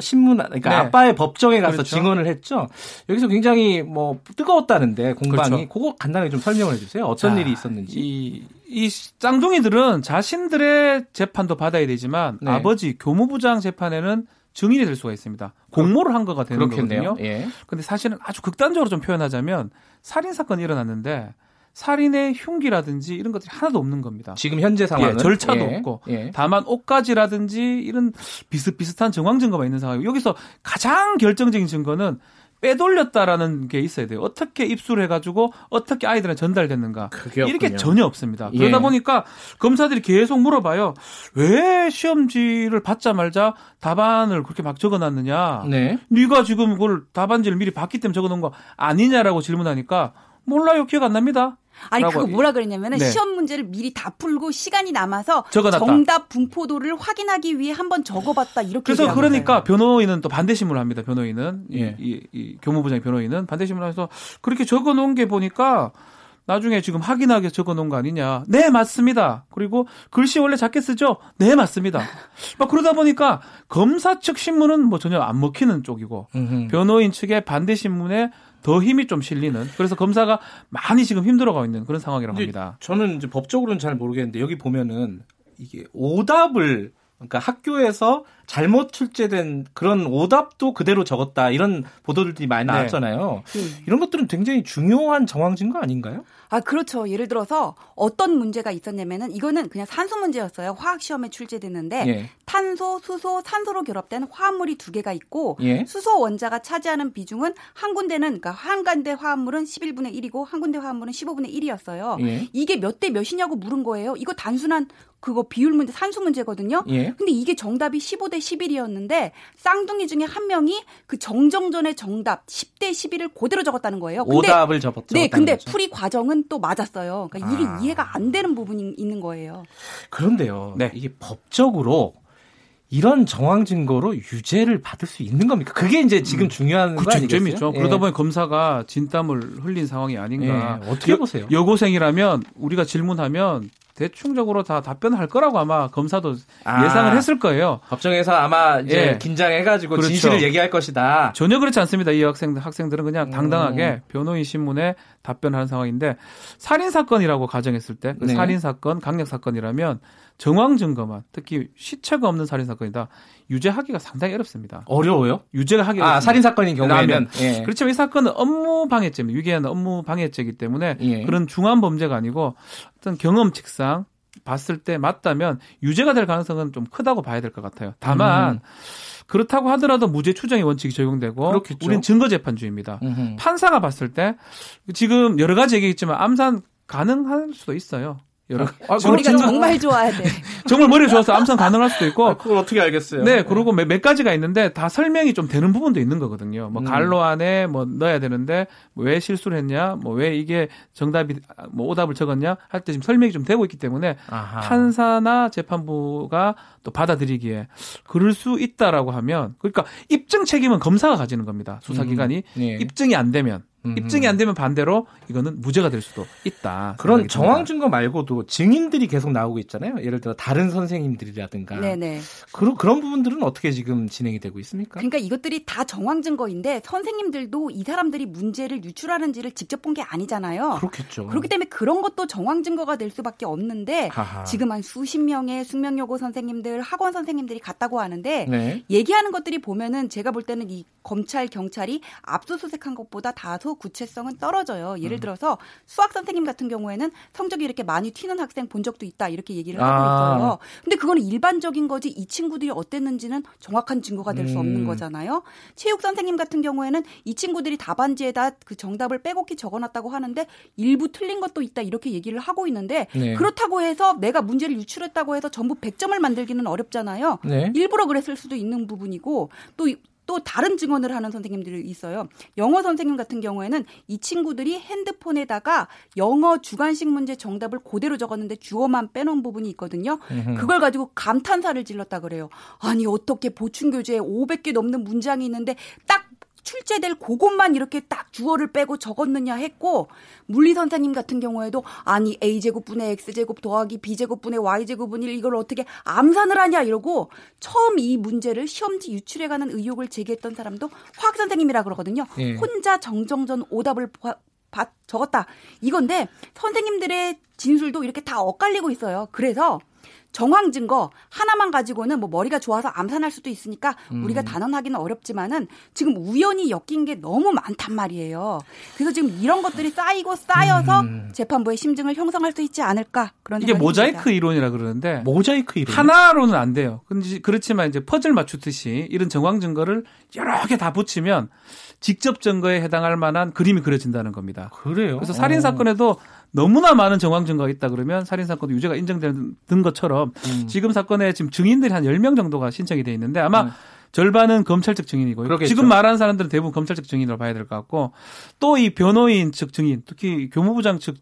신문, 그러니까 네. 아빠의 법정에 가서 그렇죠. 증언을 했죠. 여기서 굉장히 뭐 뜨거웠다는데 공방이 그렇죠. 그거 간단하게 좀 설명을 해주세요. 어떤 일이 있었는지. 이 쌍둥이들은 자신들의 재판도 받아야 되지만 네. 아버지 교무부장 재판에는 증인이 될 수가 있습니다. 공모를 한 거가 되는 그렇겠네요. 거거든요. 예. 근데 사실은 아주 극단적으로 좀 표현하자면 살인 사건이 일어났는데 살인의 흉기라든지 이런 것들이 하나도 없는 겁니다. 지금 현재 상황은? 예, 절차도 예, 없고 예. 다만 옷가지라든지 이런 비슷비슷한 정황 증거만 있는 상황이고 여기서 가장 결정적인 증거는 빼돌렸다라는 게 있어야 돼요. 어떻게 입수를 해가지고 어떻게 아이들한테 전달됐는가. 이렇게 전혀 없습니다. 그러다 예. 보니까 검사들이 계속 물어봐요. 왜 시험지를 받자마자 답안을 그렇게 막 적어놨느냐. 네. 네가 지금 그걸 답안지를 미리 받기 때문에 적어놓은 거 아니냐라고 질문하니까 몰라요. 기억 안 납니다. 아니 그거 뭐라 그랬냐면 네. 시험 문제를 미리 다 풀고 시간이 남아서 적어놨다. 정답 분포도를 확인하기 위해 한번 적어봤다 이렇게. 그래서 그러니까 거예요. 변호인은 또 반대신문을 합니다. 변호인은 예. 이 교무부장의 변호인은 반대신문을 하면서 그렇게 적어놓은 게 보니까 나중에 지금 확인하게 적어놓은 거 아니냐. 네 맞습니다. 그리고 글씨 원래 작게 쓰죠. 네 맞습니다. 막 그러다 보니까 검사 측 신문은 뭐 전혀 안 먹히는 쪽이고 변호인 측의 반대신문에 더 힘이 좀 실리는 그래서 검사가 많이 지금 힘들어가고 있는 그런 상황이라고 합니다. 저는 이제 법적으로는 잘 모르겠는데 여기 보면은 이게 오답을 그러니까 학교에서 잘못 출제된 그런 오답도 그대로 적었다 이런 보도들이 많이 나왔잖아요. 네. 이런 것들은 굉장히 중요한 정황 증거 아닌가요? 아 그렇죠. 예를 들어서 어떤 문제가 있었냐면은 이거는 그냥 산수 문제였어요. 화학 시험에 출제됐는데 예. 탄소, 수소, 산소로 결합된 화합물이 2개가 있고 예. 수소 원자가 차지하는 비중은 한 군데는 그러니까 한 군데 화합물은 11분의 1이고 한 군데 화합물은 15분의 1이었어요. 예. 이게 몇 대 몇이냐고 물은 거예요. 이거 단순한 그거 비율 문제, 산수 문제거든요. 예. 근데 이게 정답이 15대 11이었는데 쌍둥이 중에 한 명이 그 정정전의 정답 10대 11을 그대로 적었다는 거예요. 근데, 오답을 적었죠. 네, 근데 거죠. 풀이 과정은 또 맞았어요. 그러니까 이게 이해가 안 되는 부분이 있는 거예요. 그런데요. 네. 이게 법적으로 이런 정황 증거로 유죄를 받을 수 있는 겁니까? 그게 이제 지금 중요한 거 아니겠어요? 예. 그러다 보니 검사가 진땀을 흘린 상황이 아닌가. 예. 어떻게 보세요? 여고생이라면 우리가 질문하면 대충적으로 다 답변할 거라고 아마 검사도 예상을 했을 거예요. 법정에서 아마 이제 예. 긴장해가지고 그렇죠. 진실을 얘기할 것이다. 전혀 그렇지 않습니다. 이 학생들은 그냥 당당하게 변호인 신문에 답변하는 상황인데 살인사건이라고 가정했을 때 네. 살인사건, 강력사건이라면 정황 증거만 특히 시체가 없는 살인사건이다. 유죄하기가 상당히 어렵습니다. 어려워요? 유죄가 하기가 어렵습니다. 살인사건인 경우에는. 예. 그렇지만 이 사건은 업무방해죄입니다. 유기한 업무방해죄이기 때문에 예. 그런 중한 범죄가 아니고 어떤 경험칙상 봤을 때 맞다면 유죄가 될 가능성은 좀 크다고 봐야 될 것 같아요. 다만 그렇다고 하더라도 무죄 추정의 원칙이 적용되고 그렇겠죠. 우린 증거재판주의입니다. 판사가 봤을 때 지금 여러 가지 얘기했지만 암산 가능할 수도 있어요. 머리가 정말 좋아야 돼. 정말 머리가 좋아서 암산 가능할 수도 있고. 그걸 어떻게 알겠어요? 네, 그리고 몇 가지가 있는데 다 설명이 좀 되는 부분도 있는 거거든요. 뭐 갈로 안에 뭐 넣어야 되는데 왜 실수를 했냐, 뭐 왜 이게 정답이 뭐 오답을 적었냐 할 때 지금 설명이 좀 되고 있기 때문에 아하. 판사나 재판부가 또 받아들이기에 그럴 수 있다라고 하면 그러니까 입증 책임은 검사가 가지는 겁니다. 수사기관이 네. 입증이 안 되면 반대로 이거는 무죄가 될 수도 있다. 그런 정황 증거 말고도 증인들이 계속 나오고 있잖아요. 예를 들어 다른 선생님들이라든가. 네네. 그런 부분들은 어떻게 지금 진행이 되고 있습니까? 그러니까 이것들이 다 정황 증거인데 선생님들도 이 사람들이 문제를 유출하는지를 직접 본 게 아니잖아요. 그렇겠죠. 그렇기 때문에 그런 것도 정황 증거가 될 수밖에 없는데 하하. 지금 한 수십 명의 숙명여고 선생님들, 학원 선생님들이 갔다고 하는데 네. 얘기하는 것들이 보면은 제가 볼 때는 이 검찰, 경찰이 압수수색한 것보다 다소 다소 구체성은 떨어져요. 예를 들어서 수학 선생님 같은 경우에는 성적이 이렇게 많이 튀는 학생 본 적도 있다 이렇게 얘기를 하고 있어요. 근데 그거는 일반적인 거지 이 친구들이 어땠는지는 정확한 증거가 될 수 없는 거잖아요. 체육 선생님 같은 경우에는 이 친구들이 답안지에다 그 정답을 빼곡히 적어놨다고 하는데 일부 틀린 것도 있다 이렇게 얘기를 하고 있는데 네. 그렇다고 해서 내가 문제를 유출했다고 해서 전부 100점을 만들기는 어렵잖아요. 네. 일부러 그랬을 수도 있는 부분이고 또 다른 증언을 하는 선생님들이 있어요. 영어 선생님 같은 경우에는 이 친구들이 핸드폰에다가 영어 주관식 문제 정답을 그대로 적었는데 주어만 빼놓은 부분이 있거든요. 그걸 가지고 감탄사를 질렀다 그래요. 아니 어떻게 보충교재에 500개 넘는 문장이 있는데 딱 출제될 그것만 이렇게 딱 주어를 빼고 적었느냐 했고 물리 선생님 같은 경우에도 아니 A제곱분의 X제곱 더하기 B제곱분의 Y제곱은 1 이걸 어떻게 암산을 하냐 이러고 처음 이 문제를 시험지 유출해가는 의혹을 제기했던 사람도 화학 선생님이라 그러거든요. 예. 혼자 정정전 오답을 적었다. 이건데 선생님들의 진술도 이렇게 다 엇갈리고 있어요. 그래서 정황 증거 하나만 가지고는 뭐 머리가 좋아서 암산할 수도 있으니까 우리가 단언하기는 어렵지만은 지금 우연히 엮인 게 너무 많단 말이에요. 그래서 지금 이런 것들이 쌓이고 쌓여서 재판부의 심증을 형성할 수 있지 않을까 그런 생각이 듭니다. 이게 모자이크 이론이라 그러는데 모자이크 이론 하나로는 안 돼요. 그렇지만 이제 퍼즐 맞추듯이 이런 정황 증거를 여러 개 다 붙이면 직접 증거에 해당할 만한 그림이 그려진다는 겁니다. 그래요. 그래서 살인 사건에도 너무나 많은 정황 증거가 있다 그러면 살인 사건도 유죄가 인정되는 것처럼 지금 사건에 지금 증인들이 한 10명 정도가 신청이 돼 있는데 아마 절반은 검찰측 증인이고 그러겠죠. 지금 말하는 사람들은 대부분 검찰측 증인으로 봐야 될 것 같고 또 이 변호인 측 증인 특히 교무부장 측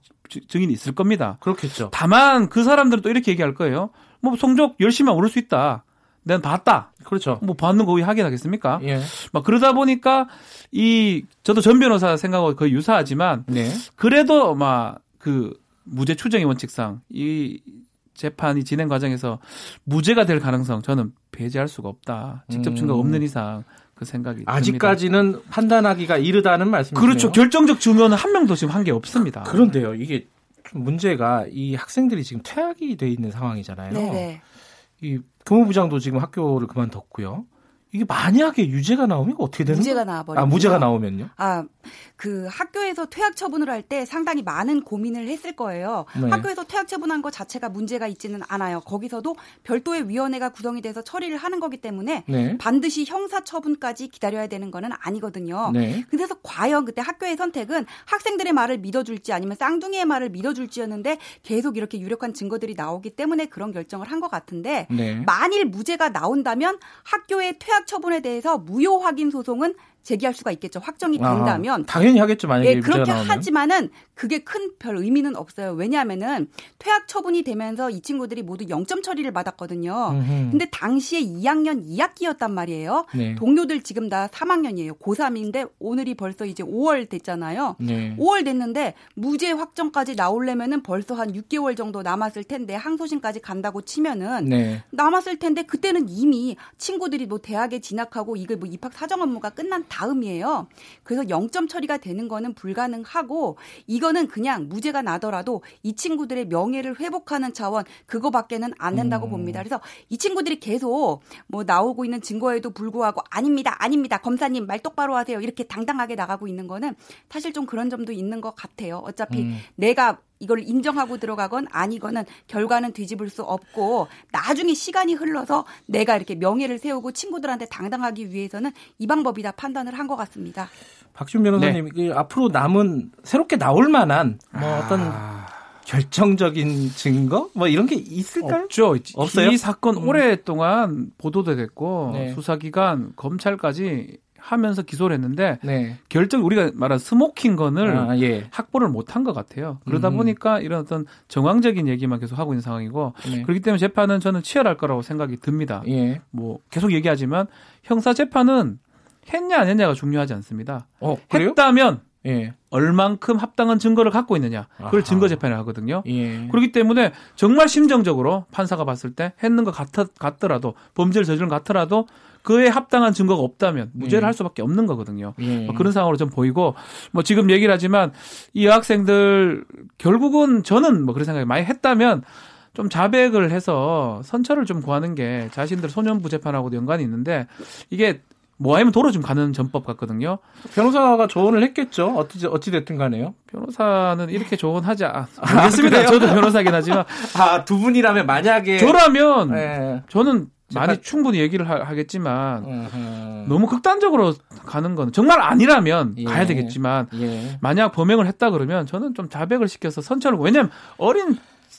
증인이 있을 겁니다. 그렇겠죠. 다만 그 사람들은 또 이렇게 얘기할 거예요. 뭐 성적 10시만 오를 수 있다. 난 봤다. 그렇죠. 뭐 봤는 거 왜 하겠습니까? 예. 막 그러다 보니까 저도 전 변호사 생각하고 거의 유사하지만 네. 그래도 막 그 무죄 추정의 원칙상 이 재판이 진행 과정에서 무죄가 될 가능성 저는 배제할 수가 없다. 직접 증거가 없는 이상 그 생각이 아직까지는 듭니다. 판단하기가 이르다는 말씀이시네요. 그렇죠. 결정적 증거는 한 명도 지금 한 게 없습니다. 그런데요. 이게 문제가 이 학생들이 지금 퇴학이 돼 있는 상황이잖아요. 네네. 이 교무부장도 지금 학교를 그만뒀고요. 이게 만약에 유죄가 나오면 어떻게 되는 거예요? 무죄가 나와버리면. 아, 무죄가 나오면요? 아, 그 학교에서 퇴학 처분을 할 때 상당히 많은 고민을 했을 거예요. 네. 학교에서 퇴학 처분한 것 자체가 문제가 있지는 않아요. 거기서도 별도의 위원회가 구성이 돼서 처리를 하는 거기 때문에 네. 반드시 형사 처분까지 기다려야 되는 거는 아니거든요. 네. 그래서 과연 그때 학교의 선택은 학생들의 말을 믿어줄지 아니면 쌍둥이의 말을 믿어줄지였는데 계속 이렇게 유력한 증거들이 나오기 때문에 그런 결정을 한 것 같은데 네. 만일 무죄가 나온다면 학교의 퇴학 처분에 대해서 무효 확인 소송은 제기할 수가 있겠죠. 확정이 된다면. 당연히 하겠죠. 만약에 네, 그렇게 나오면. 하지만은 그게 큰 별 의미는 없어요. 왜냐하면은 퇴학 처분이 되면서 이 친구들이 모두 0점 처리를 받았거든요. 근데 당시에 2학년 2학기였단 말이에요. 네. 동료들 지금 다 3학년이에요. 고3인데 오늘이 벌써 이제 5월 됐잖아요. 네. 5월 됐는데 무죄 확정까지 나오려면은 벌써 한 6개월 정도 남았을 텐데 항소심까지 간다고 치면은 네. 남았을 텐데 그때는 이미 친구들이 뭐 대학에 진학하고 이게 뭐 입학 사정 업무가 끝난 다음이에요. 그래서 0점 처리가 되는 거는 불가능하고 이거는 그냥 무죄가 나더라도 이 친구들의 명예를 회복하는 차원 그거밖에는 안 된다고 봅니다. 그래서 이 친구들이 계속 뭐 나오고 있는 증거에도 불구하고 아닙니다. 검사님 말 똑바로 하세요. 이렇게 당당하게 나가고 있는 거는 사실 좀 그런 점도 있는 것 같아요. 어차피 내가 이걸 인정하고 들어가건 아니거는 결과는 뒤집을 수 없고 나중에 시간이 흘러서 내가 이렇게 명예를 세우고 친구들한테 당당하기 위해서는 이 방법이다 판단을 한 것 같습니다. 박준 변호사님, 네. 앞으로 남은 새롭게 나올 만한 뭐 어떤 결정적인 증거 뭐 이런 게 있을까요? 없죠. 없어요. 이 사건 오랫동안 보도도 됐고 네. 수사기관 검찰까지 하면서 기소를 했는데 네. 결정 우리가 말한 스모킹건을 예. 확보를 못한 것 같아요. 그러다 보니까 이런 어떤 정황적인 얘기만 계속 하고 있는 상황이고 네. 그렇기 때문에 재판은 저는 치열할 거라고 생각이 듭니다. 예. 뭐 계속 얘기하지만 형사 재판은 했냐 안 했냐가 중요하지 않습니다. 그래요? 했다면 예. 얼만큼 합당한 증거를 갖고 있느냐 그걸 증거 재판을 하거든요. 예. 그렇기 때문에 정말 심정적으로 판사가 봤을 때 했는 것 같더라도 범죄를 저지른 것 같더라도 그에 합당한 증거가 없다면 무죄를 할 수밖에 없는 거거든요. 뭐 그런 상황으로 좀 보이고 뭐 지금 얘기를 하지만 이 여학생들 결국은 저는 뭐 그런 생각이 많이 했다면 좀 자백을 해서 선처를 좀 구하는 게 자신들 소년부 재판하고도 연관이 있는데 이게 뭐 아니면 도로 좀 가는 전법 같거든요. 변호사가 조언을 했겠죠. 어찌 됐든 간에요. 변호사는 이렇게 조언하지 않습니다. 저도 변호사긴 하지만 두 분이라면 만약에 저라면 네. 저는 많이 충분히 얘기를 하겠지만 너무 극단적으로 가는 건 정말 아니라면 예. 가야 되겠지만 예. 만약 범행을 했다 그러면 저는 좀 자백을 시켜서 선처를 왜냐하면 어린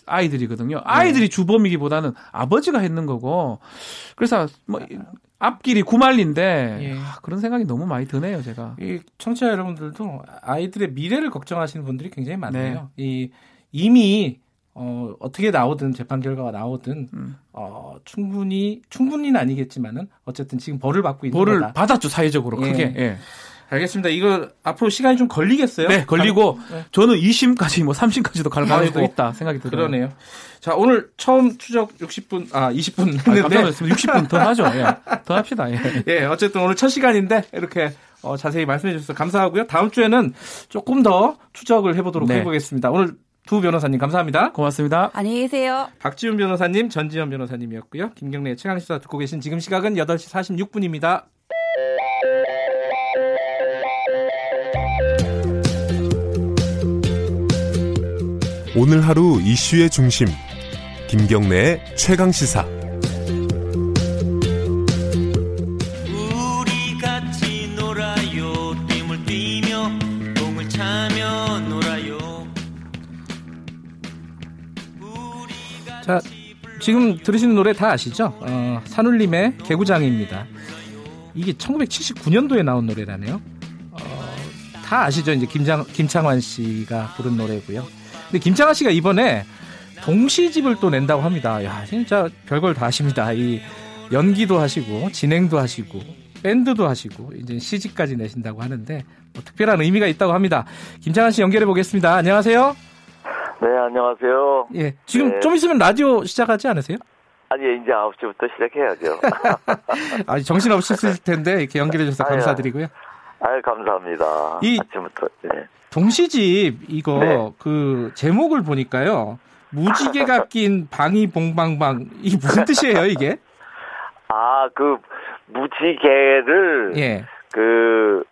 아이들이거든요. 아이들이 예. 주범이기보다는 아버지가 했는 거고 그래서 뭐 앞길이 구만리인데 예. 그런 생각이 너무 많이 드네요. 제가 이 청취자 여러분들도 아이들의 미래를 걱정하시는 분들이 굉장히 많아요. 네. 이미 어떻게 나오든 재판 결과가 나오든 충분히는 아니겠지만은 어쨌든 지금 벌을 받고 있는 벌을 거다. 받았죠 사회적으로 예. 크게. 예. 알겠습니다. 이거 앞으로 시간이 좀 걸리겠어요? 네, 걸리고 네. 저는 2심까지 뭐 3심까지도 갈 가능성도 있다 생각이 들어요. 그러네요. 자, 오늘 처음 추적 20분 했는데 60분 더 하죠. 예. 더 합시다. 예. 예, 어쨌든 오늘 첫 시간인데 이렇게 자세히 말씀해 주셔서 감사하고요. 다음 주에는 조금 더 추적을 해보도록 네. 해보겠습니다. 오늘 두 변호사님 감사합니다. 고맙습니다. 안녕히 계세요. 박지훈 변호사님, 전지현 변호사님이었고요. 김경래의 최강시사 듣고 계신 지금 시각은 8시 46분입니다. 오늘 하루 이슈의 중심 김경래의 최강시사. 우리 같이 놀아요. 띠물 뛰며 공을 차며 놀아요. 자, 지금 들으시는 노래 다 아시죠? 산울림의 개구장입니다. 이게 1979년도에 나온 노래라네요. 다 아시죠? 이제 김창환 씨가 부른 노래고요. 근데 김창환 씨가 이번에 동시집을 또 낸다고 합니다. 야, 진짜 별걸 다 하십니다. 이 연기도 하시고 진행도 하시고 밴드도 하시고 이제 시집까지 내신다고 하는데 뭐 특별한 의미가 있다고 합니다. 김창환 씨 연결해 보겠습니다. 안녕하세요. 네, 안녕하세요. 예, 지금 네. 좀 있으면 라디오 시작하지 않으세요? 아니, 이제 9시부터 시작해야죠. 아니, 정신 없으실 텐데 이렇게 연결해 주셔서 감사드리고요. 아유, 감사합니다. 아침부터. 네. 동시집 이거 네. 그 제목을 보니까요. 무지개가 낀 방이 봉방방. 이게 무슨 뜻이에요, 이게? 아, 그 무지개를 예. 그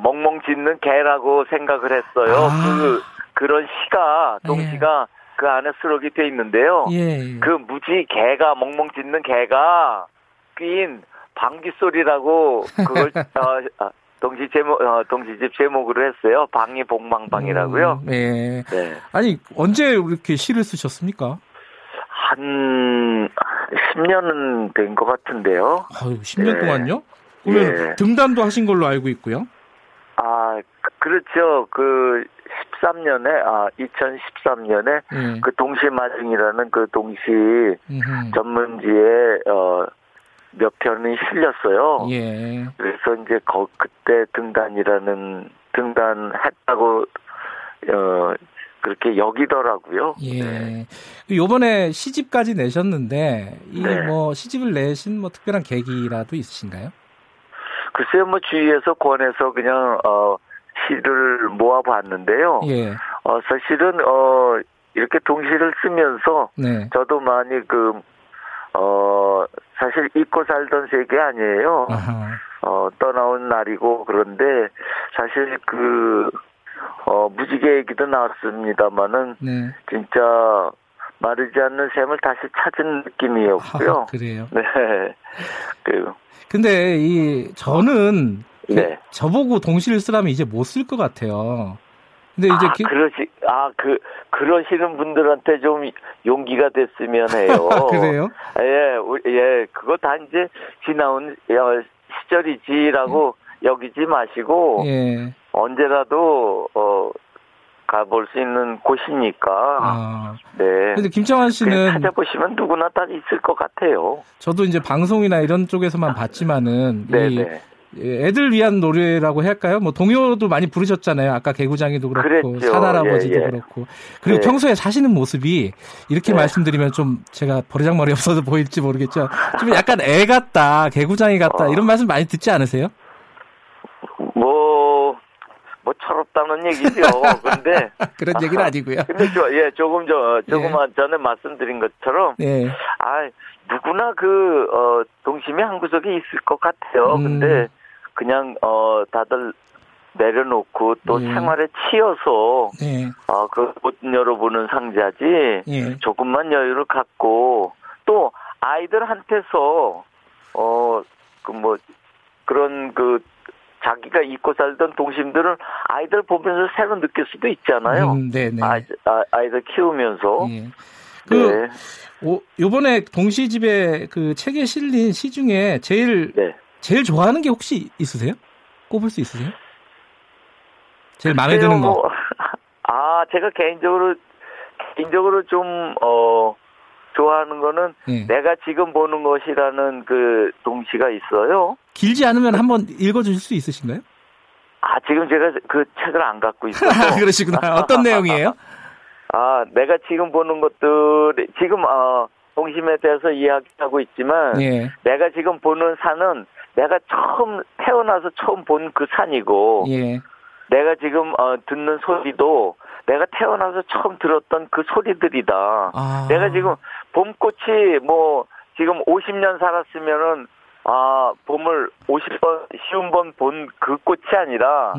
멍멍 짖는 개라고 생각을 했어요. 그런 시가 동시가 예. 그 안에 수록이 돼 있는데요. 예. 그 무지개가 멍멍 짖는 개가 낀 방귀 소리라고 그걸 동시집 제목으로 했어요. 방이 봉방방이라고요. 네. 네. 아니 언제 이렇게 시를 쓰셨습니까? 한 10년은 된 것 같은데요. 아유, 10년 네. 동안요? 그러면 예. 등단도 하신 걸로 알고 있고요. 아, 그렇죠. 2013년에 그 동시마중이라는 그 동시 전문지에 몇 편이 실렸어요. 예. 그래서 이제 그때 등단했다고 그렇게 여기더라고요. 예. 네. 요번에 시집까지 내셨는데 이 뭐 네. 시집을 내신 뭐 특별한 계기라도 있으신가요? 글쎄요, 뭐 주위에서 권해서 그냥 시를 모아봤는데요. 예. 사실은 이렇게 동시를 쓰면서 네. 저도 많이 사실 잊고 살던 세계 아니에요. 아하. 떠나온 날이고 그런데 사실 무지개 얘기도 나왔습니다만은 네. 진짜 마르지 않는 샘을 다시 찾은 느낌이었고요. 아, 그래요. 네. 근데 저는 네. 저보고 동시를 쓰라면 이제 못 쓸 것 같아요. 근데 이제 그러시는 분들한테 좀 용기가 됐으면 해요. 그래요? 예, 그거 다 이제 지나온 시절이지라고 여기지 마시고 예. 언제라도 가볼 수 있는 곳이니까. 아. 네. 근데 김창환 씨는 찾아보시면 누구나 다 있을 것 같아요. 저도 이제 방송이나 이런 쪽에서만 봤지만은 네. 애들 위한 노래라고 할까요? 뭐 동요도 많이 부르셨잖아요. 아까 개구장이도 그렇고 산할아버지도 예. 그렇고 그리고 예. 평소에 사시는 모습이 이렇게 예. 말씀드리면 좀 제가 버르장머리 없어서 보일지 모르겠죠. 좀 약간 애 같다, 개구장이 같다 이런 말씀 많이 듣지 않으세요? 뭐 철없 없다는 얘기죠. 근데 그런 얘기는 아니고요. 근데 조금 전에 말씀드린 것처럼, 예. 아 누구나 그 동심이 한 구석에 있을 것 같아요. 근데 그냥 다들 내려놓고 또 예. 생활에 치여서 예. 그 못 열어보는 상자지. 예. 조금만 여유를 갖고 또 아이들한테서 그 뭐 그런 그 자기가 잊고 살던 동심들을 아이들 보면서 새로 느낄 수도 있잖아요. 네네. 아이들 키우면서. 예. 그 요번에 동시집에 그 책에 실린 시 중에 제일 좋아하는 게 혹시 있으세요? 꼽을 수 있으세요? 제일 마음에 드는 거. 제가 개인적으로 좀 좋아하는 거는 예. 내가 지금 보는 것이라는 그 동시가 있어요. 길지 않으면 한번 읽어주실 수 있으신가요? 지금 제가 그 책을 안 갖고 있어서. 그러시구나. 어떤 내용이에요? 내가 지금 보는 것들이 지금 동심에 대해서 이야기하고 있지만 예. 내가 지금 보는 산은 내가 처음 태어나서 처음 본 그 산이고 예. 내가 지금 듣는 소리도 내가 태어나서 처음 들었던 그 소리들이다. 내가 지금 봄꽃이 뭐 지금 50년 살았으면은 봄을 50번, 50번 본 그 꽃이 아니라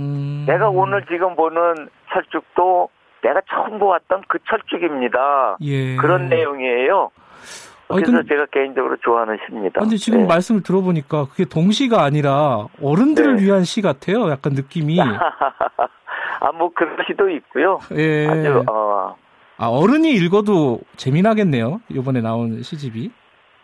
내가 오늘 지금 보는 철쭉도 내가 처음 보았던 그 철쭉입니다. 예. 그런 내용이에요. 그래서 제가 개인적으로 좋아하는 시입니다. 근데 지금 네. 말씀을 들어보니까 그게 동시가 아니라 어른들을 네. 위한 시 같아요. 약간 느낌이. 뭐 그런 시도 있고요. 예. 아주 어른이 읽어도 재미나겠네요. 이번에 나온 시집이.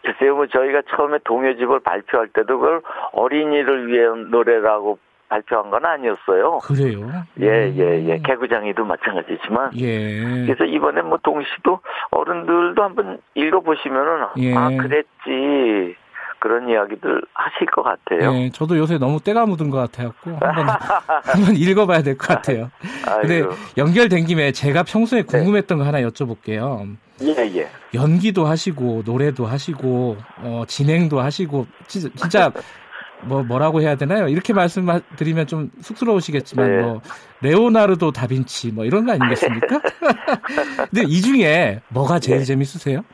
글쎄요, 뭐 저희가 처음에 동요집을 발표할 때도 그걸 어린이를 위한 노래라고 발표한 건 아니었어요. 그래요? 예. 개구장이도 마찬가지지만. 예. 그래서 이번에 뭐 동시도 어른들도 한번 읽어보시면은, 예. 그랬지. 그런 이야기들 하실 것 같아요. 네, 저도 요새 너무 때가 묻은 것 같아갖고 한번 읽어봐야 될 것 같아요. 근데 연결된 김에 제가 평소에 궁금했던 거 하나 여쭤볼게요. 예. 연기도 하시고 노래도 하시고 진행도 하시고 진짜 뭐라고 해야 되나요? 이렇게 말씀드리면 좀 쑥스러우시겠지만 네. 뭐 레오나르도 다빈치 뭐 이런 거 아니겠습니까? 근데 이 중에 뭐가 제일 네. 재밌으세요?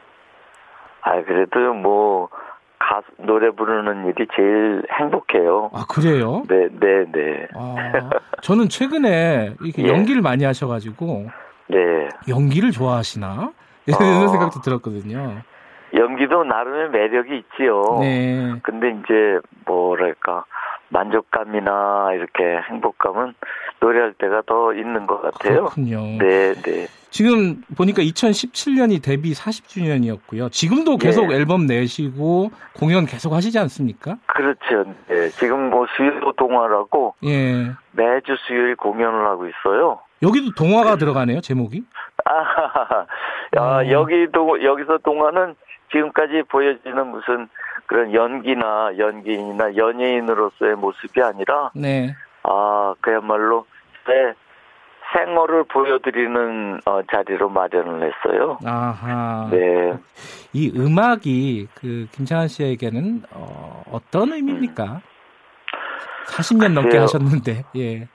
그래도 뭐. 노래 부르는 일이 제일 행복해요. 그래요? 네. 저는 최근에 이렇게 예. 연기를 많이 하셔가지고 네. 연기를 좋아하시나? 이런 생각도 들었거든요. 연기도 나름의 매력이 있지요. 네. 근데 이제 뭐랄까 만족감이나 이렇게 행복감은 노래할 때가 더 있는 것 같아요. 그렇군요. 네. 지금 보니까 2017년이 데뷔 40주년이었고요. 지금도 계속 예. 앨범 내시고 공연 계속 하시지 않습니까? 그렇죠. 네. 지금 뭐 수요일 동화라고 예. 매주 수요일 공연을 하고 있어요. 여기도 동화가 네. 들어가네요, 제목이? 여기서 동화는 지금까지 보여지는 무슨 그런 연기인이나 연예인으로서의 모습이 아니라 네. 그야말로 제 생활을 보여드리는 자리로 마련을 했어요. 아하. 네. 이 음악이 그 김창환 씨에게는 어떤 의미입니까? 40년 넘게 하셨는데. 예.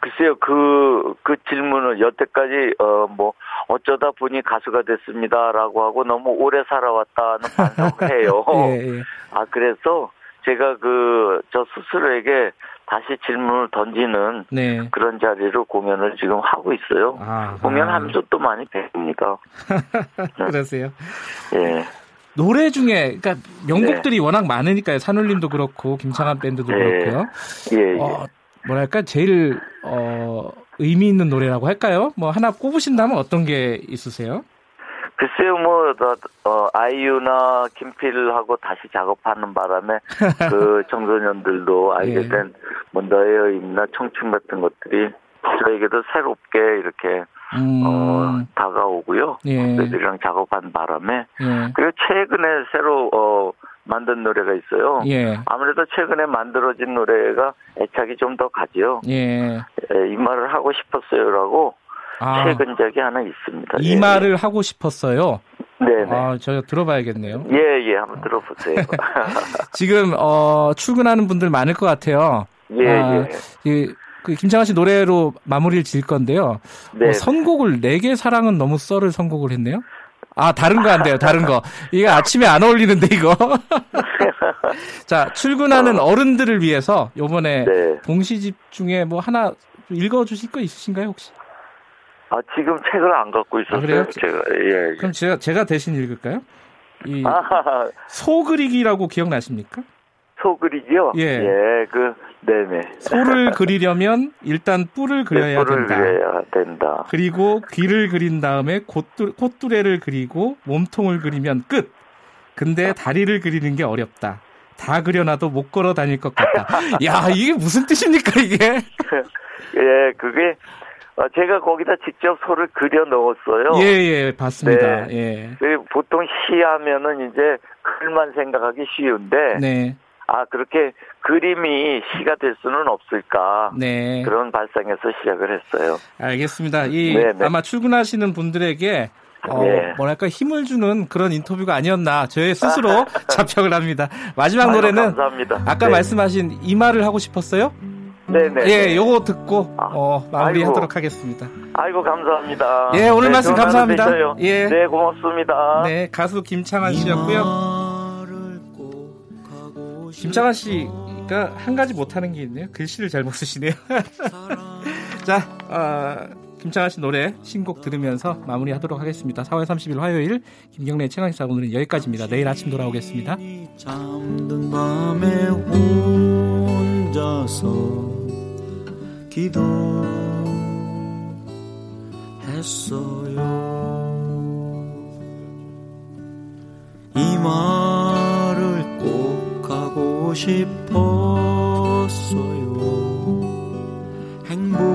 글쎄요, 그 질문을 여태까지 뭐 어쩌다 보니 가수가 됐습니다라고 하고 너무 오래 살아왔다는 반성을 해요. 예. 그래서 제가 저 스스로에게 다시 질문을 던지는 네. 그런 자리로 공연을 지금 하고 있어요. 공연하면서 또 많이 뵙습니다. 그러세요? 예. 노래 중에 그러니까 명곡들이 네. 워낙 많으니까요. 산울림도 그렇고 김창환 밴드도 예. 그렇고요. 예. 뭐랄까 제일 의미 있는 노래라고 할까요? 뭐 하나 꼽으신다면 어떤 게 있으세요? 글쎄요, 뭐 아이유나 김필하고 다시 작업하는 바람에 그 청소년들도 알게 예. 된 뭐 너의 의미나 청춘 같은 것들이 저에게도 새롭게 이렇게 다가오고요. 예. 그들이랑 작업한 바람에 예. 그리고 최근에 새로 만든 노래가 있어요. 예. 아무래도 최근에 만들어진 노래가 애착이 좀 더 가지요. 예, 이 말을 하고 싶었어요라고 최근작이 하나 있습니다. 이 말을 하고 싶었어요? 네네. 제가 들어봐야겠네요. 예, 한번 들어보세요. 지금 출근하는 분들 많을 것 같아요. 예. 그 김창환 씨 노래로 마무리를 지을 건데요. 네. 선곡을 내게 사랑은 너무 썰을 선곡을 했네요. 아, 다른 거 안 돼요. 다른 거. 이거 아침에 안 어울리는데 이거. 자, 출근하는 어른들을 위해서 요번에 네. 동시집 중에 뭐 하나 읽어 주실 거 있으신가요, 혹시? 아, 지금 책을 안 갖고 있었어요. 아, 그래요? 제가. 예. 그럼 제가 대신 읽을까요? 이 소그리기라고 기억나십니까? 소그리기요? 예. 예, 네네. 소를 그리려면 일단 뿔을 그려야 된다. 그리고 귀를 그린 다음에 콧뚜레를 그리고 몸통을 그리면 끝. 근데 다리를 그리는 게 어렵다. 다 그려놔도 못 걸어 다닐 것 같다. 야, 이게 무슨 뜻입니까, 이게? 예, 그게 제가 거기다 직접 소를 그려 넣었어요. 예, 봤습니다. 네. 예. 보통 시하면은 이제 글만 생각하기 쉬운데. 네. 아, 그렇게 그림이 시가 될 수는 없을까. 네. 그런 발상에서 시작을 했어요. 알겠습니다. 아마 출근하시는 분들에게, 네. 뭐랄까, 힘을 주는 그런 인터뷰가 아니었나, 저의 스스로 자평을 합니다. 마지막 노래는, 감사합니다. 아까 네. 말씀하신 이 말을 하고 싶었어요? 네네. 예, 요거 듣고, 마무리 하도록 하겠습니다. 아이고, 감사합니다. 예, 오늘 말씀 감사합니다. 예. 네, 고맙습니다. 네, 가수 김창환 씨였고요. 김창환 씨가 한 가지 못하는 게 있네요. 글씨를 잘 못 쓰시네요. 자, 김창환 씨 노래 신곡 들으면서 마무리하도록 하겠습니다. 4월 30일 화요일 김경래의 최강시사 오늘은 여기까지입니다. 내일 아침 돌아오겠습니다. 잠든 밤에 혼자서 기도했어요. 이 말을 꼭 가고 싶었어요. 행복